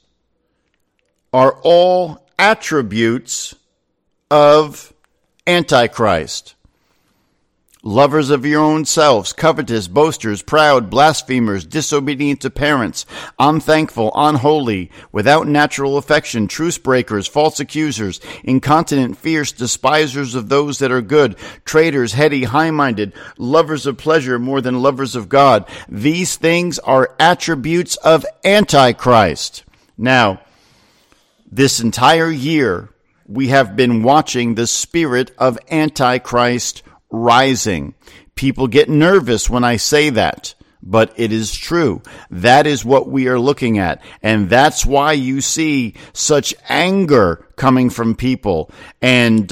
are all attributes of Antichrist? Lovers of your own selves, covetous, boasters, proud, blasphemers, disobedient to parents, unthankful, unholy, without natural affection, truce breakers, false accusers, incontinent, fierce, despisers of those that are good, traitors, heady, high-minded, lovers of pleasure more than lovers of God. These things are attributes of Antichrist. Now, this entire year, we have been watching the spirit of Antichrist rising. People get nervous when I say that, but it is true. That is what we are looking at. And that's why you see such anger coming from people and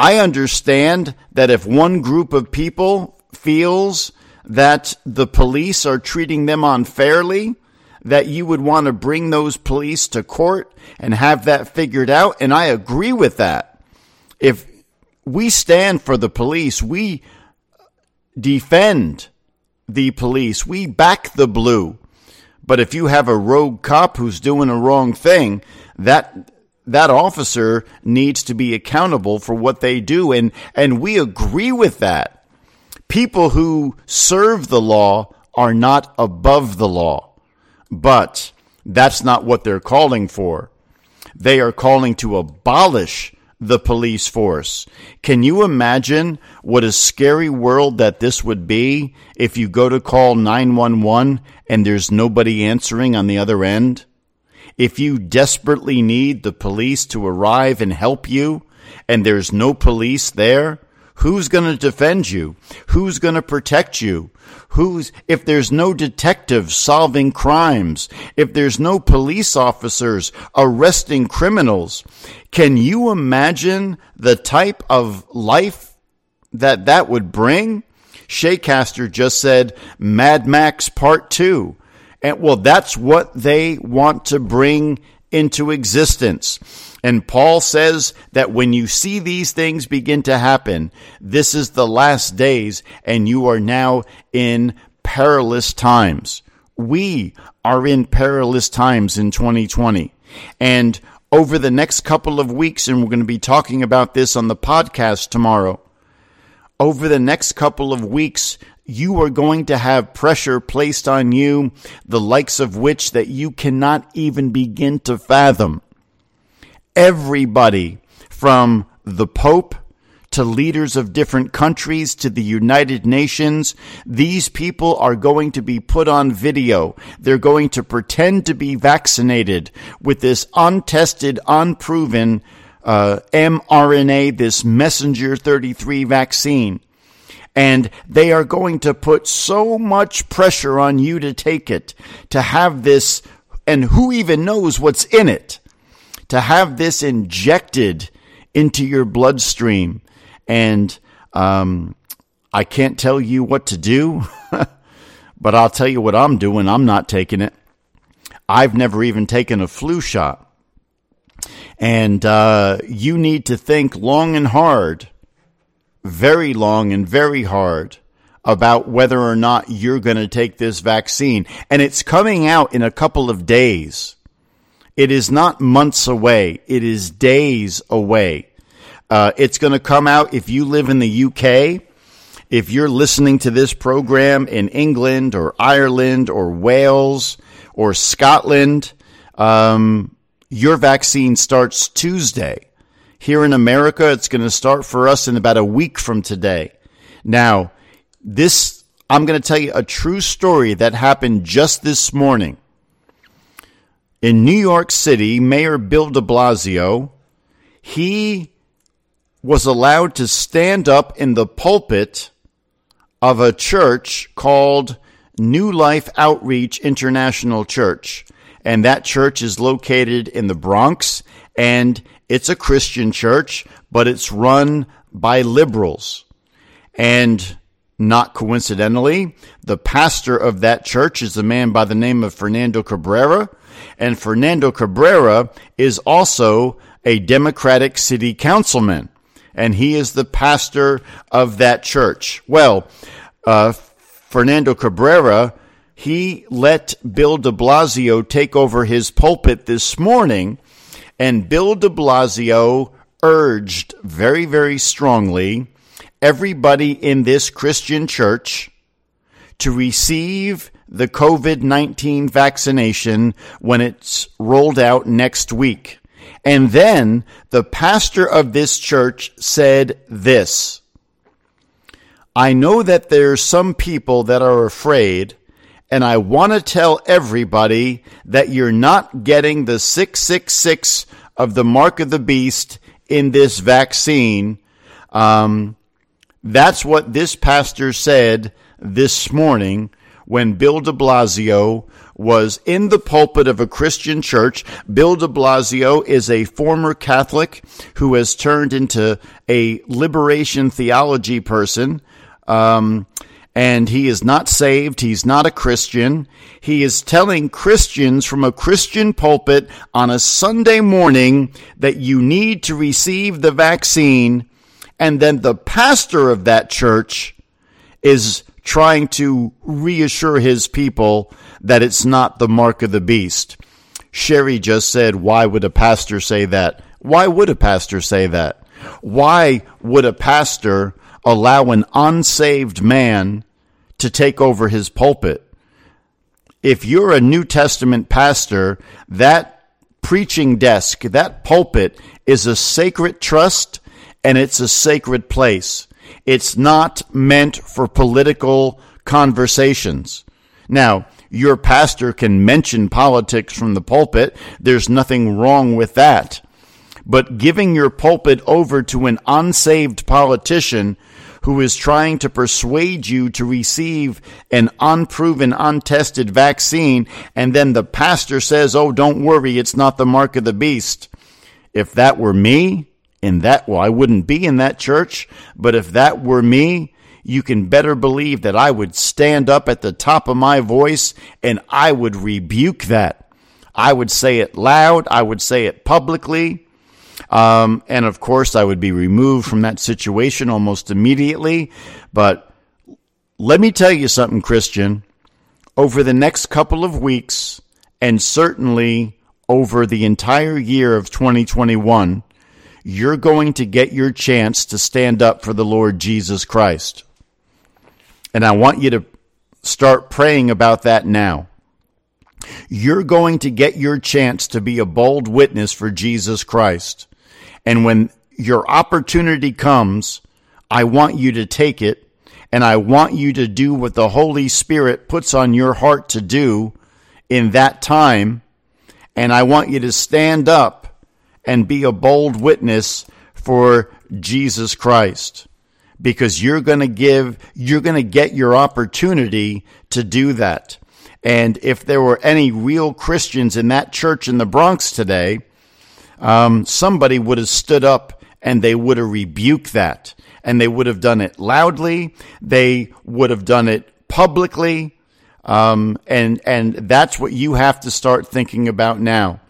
I understand that if one group of people feels that the police are treating them unfairly, that you would want to bring those police to court and have that figured out. And I agree with that. If we stand for the police, we defend the police, we back the blue. But if you have a rogue cop who's doing a wrong thing, that officer needs to be accountable for what they do. And we agree with that. People who serve the law are not above the law. But that's not what they're calling for. They are calling to abolish the police force. Can you imagine what a scary world that this would be if you go to call 911 and there's nobody answering on the other end? If you desperately need the police to arrive and help you and there's no police there, who's going to defend you? Who's going to protect you? If there's no detectives solving crimes, if there's no police officers arresting criminals, can you imagine the type of life that would bring? Shaycaster just said Mad Max Part 2. And well, that's what they want to bring into existence. And Paul says that when you see these things begin to happen, this is the last days, and you are now in perilous times. We are in perilous times in 2020. And over the next couple of weeks, and we're going to be talking about this on the podcast tomorrow, over the next couple of weeks, you are going to have pressure placed on you, the likes of which that you cannot even begin to fathom. Everybody from the Pope to leaders of different countries to the United Nations, these people are going to be put on video. They're going to pretend to be vaccinated with this untested, unproven mRNA, this messenger 33 vaccine. And they are going to put so much pressure on you to take it, to have this, and who even knows what's in it, to have this injected into your bloodstream. And I can't tell you what to do, but I'll tell you what I'm doing. I'm not taking it. I've never even taken a flu shot. And you need to think long and hard, very long and very hard, about whether or not you're going to take this vaccine. And it's coming out in a couple of days. It is not months away. It is days away. It's going to come out if you live in the UK. If you're listening to this program in England or Ireland or Wales or Scotland, your vaccine starts Tuesday. Here in America, it's going to start for us in about a week from today. Now, I'm going to tell you a true story that happened just this morning. In New York City, Mayor Bill de Blasio, he was allowed to stand up in the pulpit of a church called New Life Outreach International Church. And that church is located in the Bronx, and it's a Christian church, but it's run by liberals. And not coincidentally, the pastor of that church is a man by the name of Fernando Cabrera. And Fernando Cabrera is also a Democratic city councilman. And he is the pastor of that church. Well, Fernando Cabrera, he let Bill de Blasio take over his pulpit this morning. And Bill de Blasio urged very, very strongly everybody in this Christian church to receive the COVID-19 vaccination when it's rolled out next week. And then the pastor of this church said this: I know that there are some people that are afraid, and I want to tell everybody that you're not getting the 666 of the mark of the beast in this vaccine. That's what this pastor said this morning when Bill de Blasio was in the pulpit of a Christian church. Bill de Blasio is a former Catholic who has turned into a liberation theology person. And he is not saved. He's not a Christian. He is telling Christians from a Christian pulpit on a Sunday morning that you need to receive the vaccine. And then the pastor of that church is trying to reassure his people that it's not the mark of the beast. Sherry just said, why would a pastor say that? Why would a pastor say that? Why would a pastor allow an unsaved man to take over his pulpit? If you're a New Testament pastor, that preaching desk, that pulpit is a sacred trust and it's a sacred place. It's not meant for political conversations. Now, your pastor can mention politics from the pulpit. There's nothing wrong with that. But giving your pulpit over to an unsaved politician who is trying to persuade you to receive an unproven, untested vaccine, and then the pastor says, oh, don't worry, it's not the mark of the beast. If that were me, I wouldn't be in that church, but if that were me, you can better believe that I would stand up at the top of my voice and I would rebuke that. I would say it loud. I would say it publicly. And of course, I would be removed from that situation almost immediately. But let me tell you something, Christian. Over the next couple of weeks, and certainly over the entire year of 2021, you're going to get your chance to stand up for the Lord Jesus Christ. And I want you to start praying about that now. You're going to get your chance to be a bold witness for Jesus Christ. And when your opportunity comes, I want you to take it, and I want you to do what the Holy Spirit puts on your heart to do in that time. And I want you to stand up and be a bold witness for Jesus Christ, because you're going to get your opportunity to do that. And if there were any real Christians in that church in the Bronx today, somebody would have stood up and they would have rebuked that, and they would have done it loudly. They would have done it publicly. And that's what you have to start thinking about now.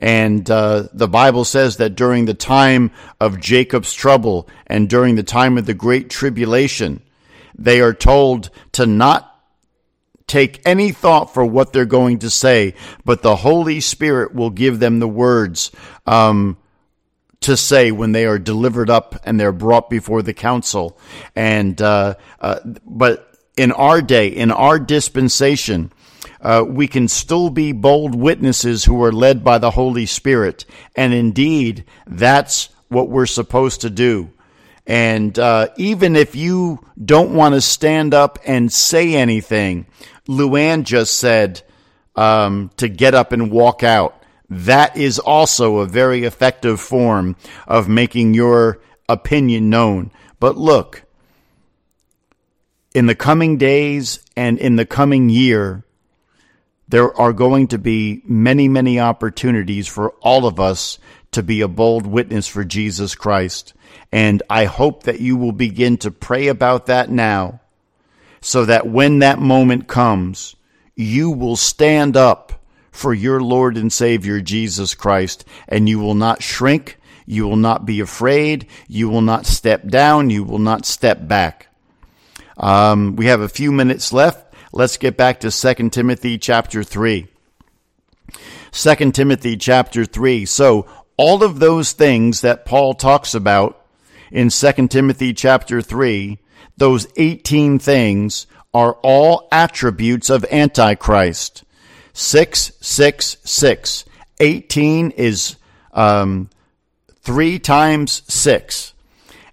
And the Bible says that during the time of Jacob's trouble and during the time of the Great Tribulation, they are told to not take any thought for what they're going to say, but the Holy Spirit will give them the words to say when they are delivered up and they're brought before the council. And but in our day, in our dispensation, we can still be bold witnesses who are led by the Holy Spirit. And indeed, that's what we're supposed to do. And even if you don't want to stand up and say anything, Luann just said to get up and walk out. That is also a very effective form of making your opinion known. But look, in the coming days and in the coming year, there are going to be many, many opportunities for all of us to be a bold witness for Jesus Christ. And I hope that you will begin to pray about that now, so that when that moment comes, you will stand up for your Lord and Savior Jesus Christ, and you will not shrink, you will not be afraid, you will not step down, you will not step back. We have a few minutes left. Let's get back to 2 Timothy chapter 3. 2 Timothy chapter 3. So all of those things that Paul talks about in 2 Timothy chapter 3, those 18 things are all attributes of Antichrist. 666. 18 is 3 times 6.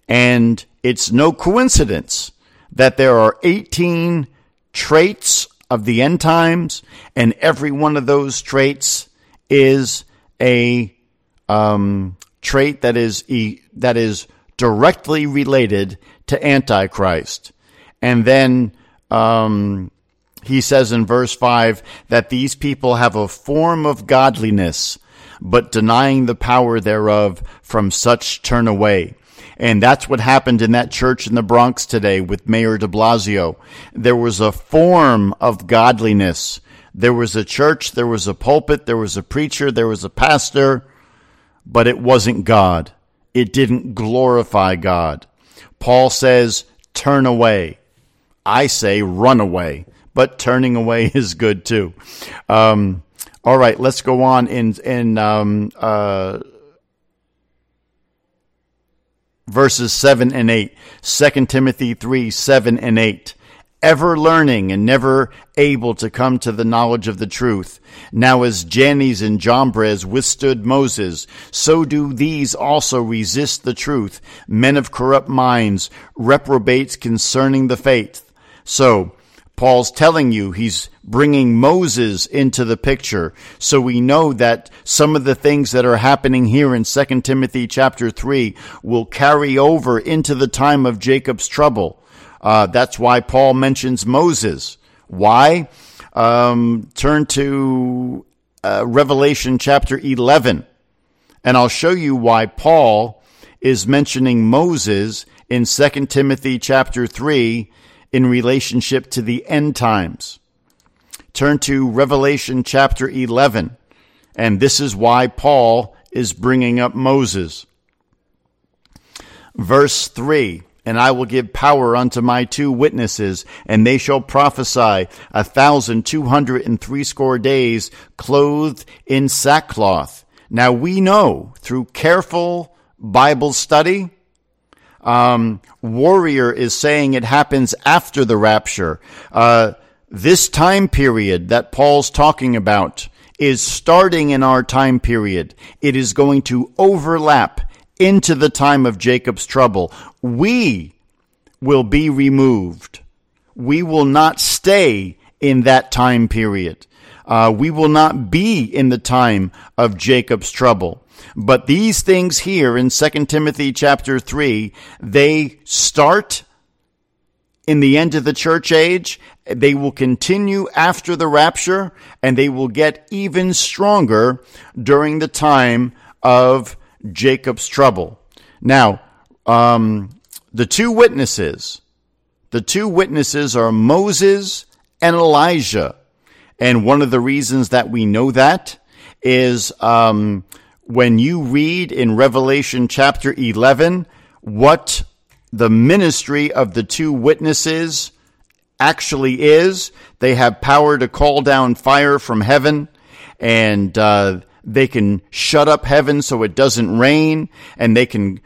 And it's no coincidence that there are 18 traits of the end times, and every one of those traits is a trait that is directly related to Antichrist. And then He says in verse 5 that these people have a form of godliness, but denying the power thereof, from such turn away. And that's what happened in that church in the Bronx today with Mayor de Blasio. There was a form of godliness. There was a church, there was a pulpit, there was a preacher, there was a pastor, but it wasn't God. It didn't glorify God. Paul says, turn away. I say, run away. But turning away is good too. All right, let's go on in verses 7 and 8. 2 Timothy 3, 7 and 8. Ever learning and never able to come to the knowledge of the truth. Now as Jannes and Jambres withstood Moses, so do these also resist the truth, men of corrupt minds, reprobates concerning the faith. So Paul's telling you he's bringing Moses into the picture. So we know that some of the things that are happening here in 2 Timothy chapter 3 will carry over into the time of Jacob's trouble. That's why Paul mentions Moses. Why? Turn to Revelation chapter 11, and I'll show you why Paul is mentioning Moses in 2 Timothy chapter 3 in relationship to the end times. Turn to Revelation chapter 11, and this is why Paul is bringing up Moses. Verse 3. And I will give power unto my two witnesses, and they shall prophesy 1,260 days, clothed in sackcloth. Now we know through careful Bible study, Warrior is saying it happens after the rapture. This time period that Paul's talking about is starting in our time period. It is going to overlap into the time of Jacob's trouble. We will be removed. We will not stay in that time period. We will not be in the time of Jacob's trouble. But these things here in 2 Timothy chapter 3, they start in the end of the church age. They will continue after the rapture, and they will get even stronger during the time of Jacob's trouble. Now, the two witnesses are Moses and Elijah. And one of the reasons that we know that is when you read in Revelation chapter 11 what the ministry of the two witnesses actually is. They have power to call down fire from heaven, and they can shut up heaven so it doesn't rain, and they can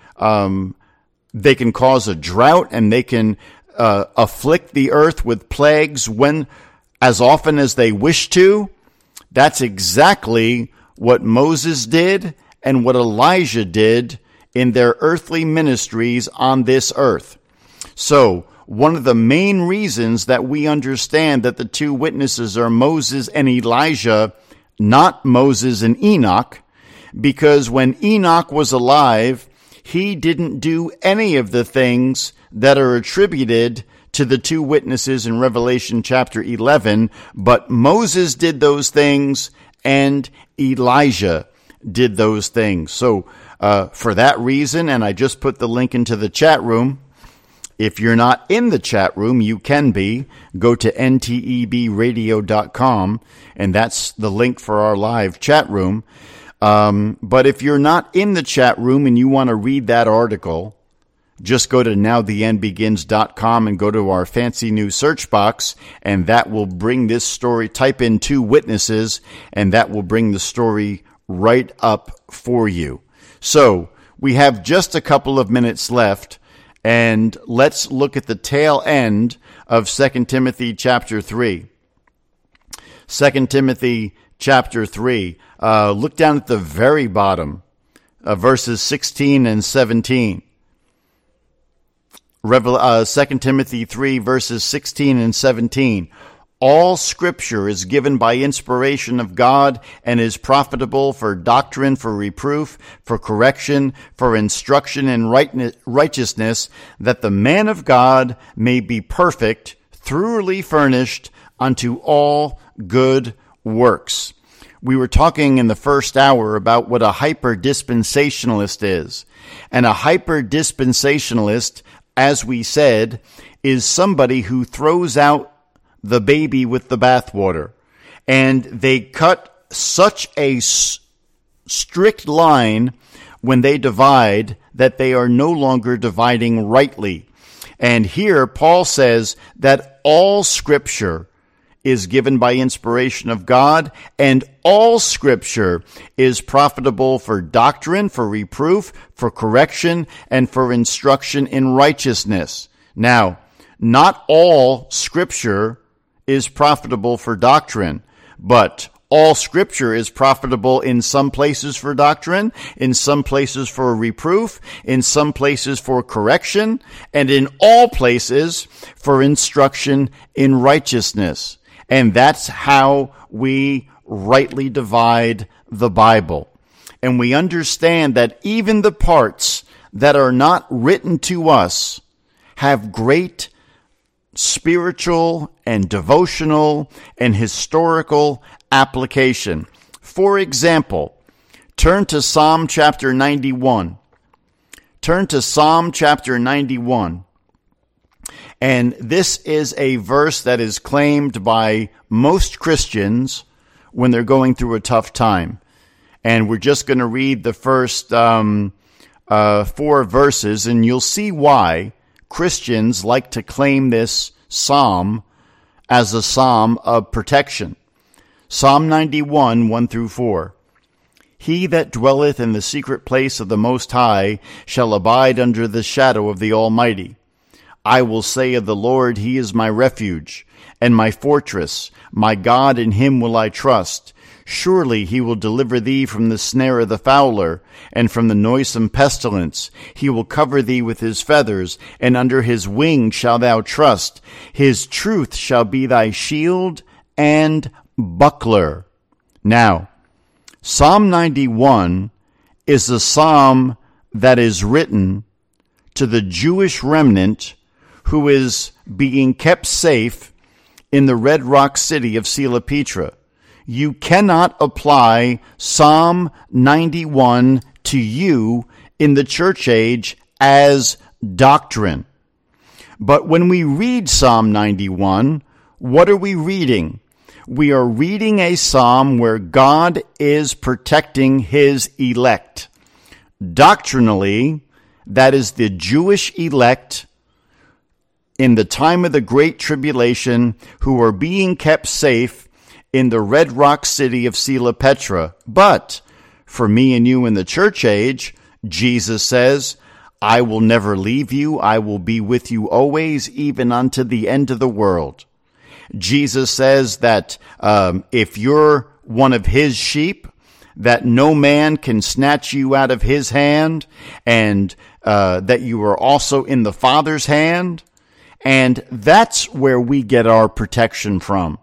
cause a drought, and they can afflict the earth with plagues as often as they wish to. That's exactly what Moses did and what Elijah did in their earthly ministries on this earth. So one of the main reasons that we understand that the two witnesses are Moses and Elijah, not Moses and Enoch, because when Enoch was alive, he didn't do any of the things that are attributed to the two witnesses in Revelation chapter 11, but Moses did those things and Elijah did those things. So for that reason, and I just put the link into the chat room, if you're not in the chat room, you can be. Go to ntebradio.com, and that's the link for our live chat room. But if you're not in the chat room and you want to read that article, just go to NowTheEndBegins.com and go to our fancy new search box, and that will bring this story. Type in two witnesses, and that will bring the story right up for you. So we have just a couple of minutes left, and let's look at the tail end of 2 Timothy chapter 3. 2 Timothy chapter 3. Look down at the very bottom, verses 16 and 17. 2 Timothy 3, verses 16 and 17. All scripture is given by inspiration of God and is profitable for doctrine, for reproof, for correction, for instruction in righteousness, that the man of God may be perfect, thoroughly furnished unto all good works. We were talking in the first hour about what a hyper-dispensationalist is. And a hyper-dispensationalist, as we said, is somebody who throws out the baby with the bathwater. And they cut such a strict line when they divide that they are no longer dividing rightly. And here Paul says that all Scripture is given by inspiration of God, and all Scripture is profitable for doctrine, for reproof, for correction, and for instruction in righteousness. Now, not all Scripture is profitable for doctrine, but all Scripture is profitable in some places for doctrine, in some places for reproof, in some places for correction, and in all places for instruction in righteousness. And that's how we rightly divide the Bible. And we understand that even the parts that are not written to us have great spiritual and devotional and historical application. For example, turn to Psalm chapter 91. Turn to Psalm chapter 91. And this is a verse that is claimed by most Christians when they're going through a tough time. And we're just going to read the first four verses, and you'll see why Christians like to claim this psalm as a psalm of protection. Psalm 91, 1 through 4. He that dwelleth in the secret place of the Most High shall abide under the shadow of the Almighty. I will say of the Lord, He is my refuge and my fortress. My God, in Him will I trust. Surely He will deliver thee from the snare of the fowler and from the noisome pestilence. He will cover thee with His feathers, and under His wing shalt thou trust. His truth shall be thy shield and buckler. Now, Psalm 91 is a psalm that is written to the Jewish remnant who is being kept safe in the Red Rock city of Selapetra. You cannot apply Psalm 91 to you in the church age as doctrine. But when we read Psalm 91, what are we reading? We are reading a psalm where God is protecting His elect. Doctrinally, that is the Jewish elect in the time of the Great Tribulation, who are being kept safe in the Red Rock city of Selapetra. But for me and you in the church age, Jesus says, I will never leave you. I will be with you always, even unto the end of the world. Jesus says that if you're one of His sheep, that no man can snatch you out of His hand, and that you are also in the Father's hand. And that's where we get our protection from.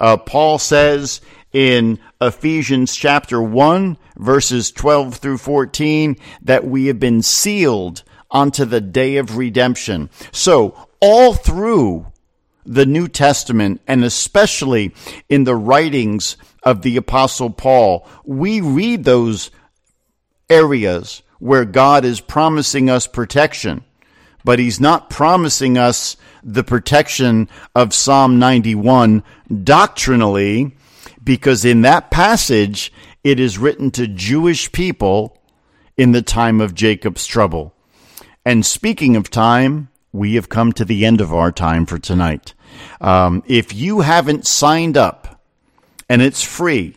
Paul says in Ephesians chapter 1, verses 12 through 14, that we have been sealed unto the day of redemption. So all through the New Testament, and especially in the writings of the Apostle Paul, we read those areas where God is promising us protection, but He's not promising us the protection of Psalm 91 doctrinally, because in that passage, it is written to Jewish people in the time of Jacob's trouble. And speaking of time, we have come to the end of our time for tonight. If you haven't signed up, and it's free,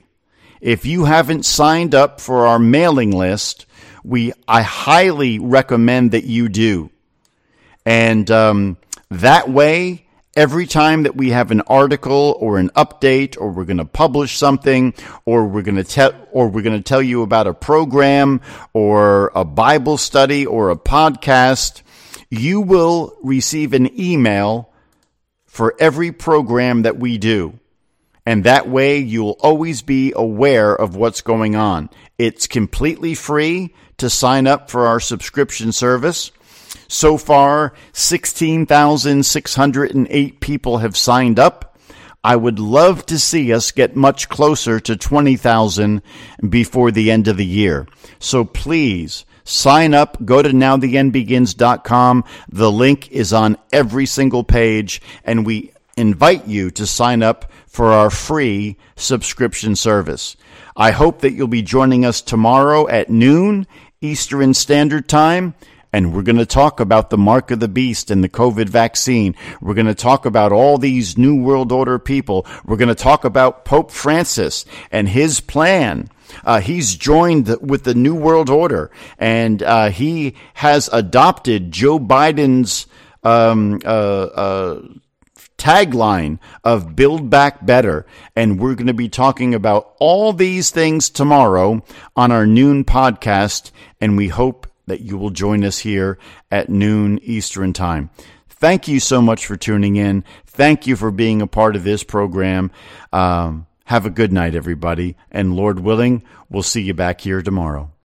if you haven't signed up for our mailing list, I highly recommend that you do. And that way, every time that we have an article or an update, or we're going to publish something, or we're going to tell you about a program or a Bible study or a podcast, you will receive an email for every program that we do. And that way you'll always be aware of what's going on. It's completely free to sign up for our subscription service. So far, 16,608 people have signed up. I would love to see us get much closer to 20,000 before the end of the year. So please sign up, go to NowTheEndBegins.com. The link is on every single page, and we invite you to sign up for our free subscription service. I hope that you'll be joining us tomorrow at noon Eastern Standard Time. And we're going to talk about the mark of the beast and the COVID vaccine. We're going to talk about all these New World Order people. We're going to talk about Pope Francis and his plan. He's joined with the New World Order, and he has adopted Joe Biden's tagline of Build Back Better. And we're going to be talking about all these things tomorrow on our noon podcast, and we hope that you will join us here at noon Eastern Time. Thank you so much for tuning in. Thank you for being a part of this program. Have a good night, everybody. And Lord willing, we'll see you back here tomorrow.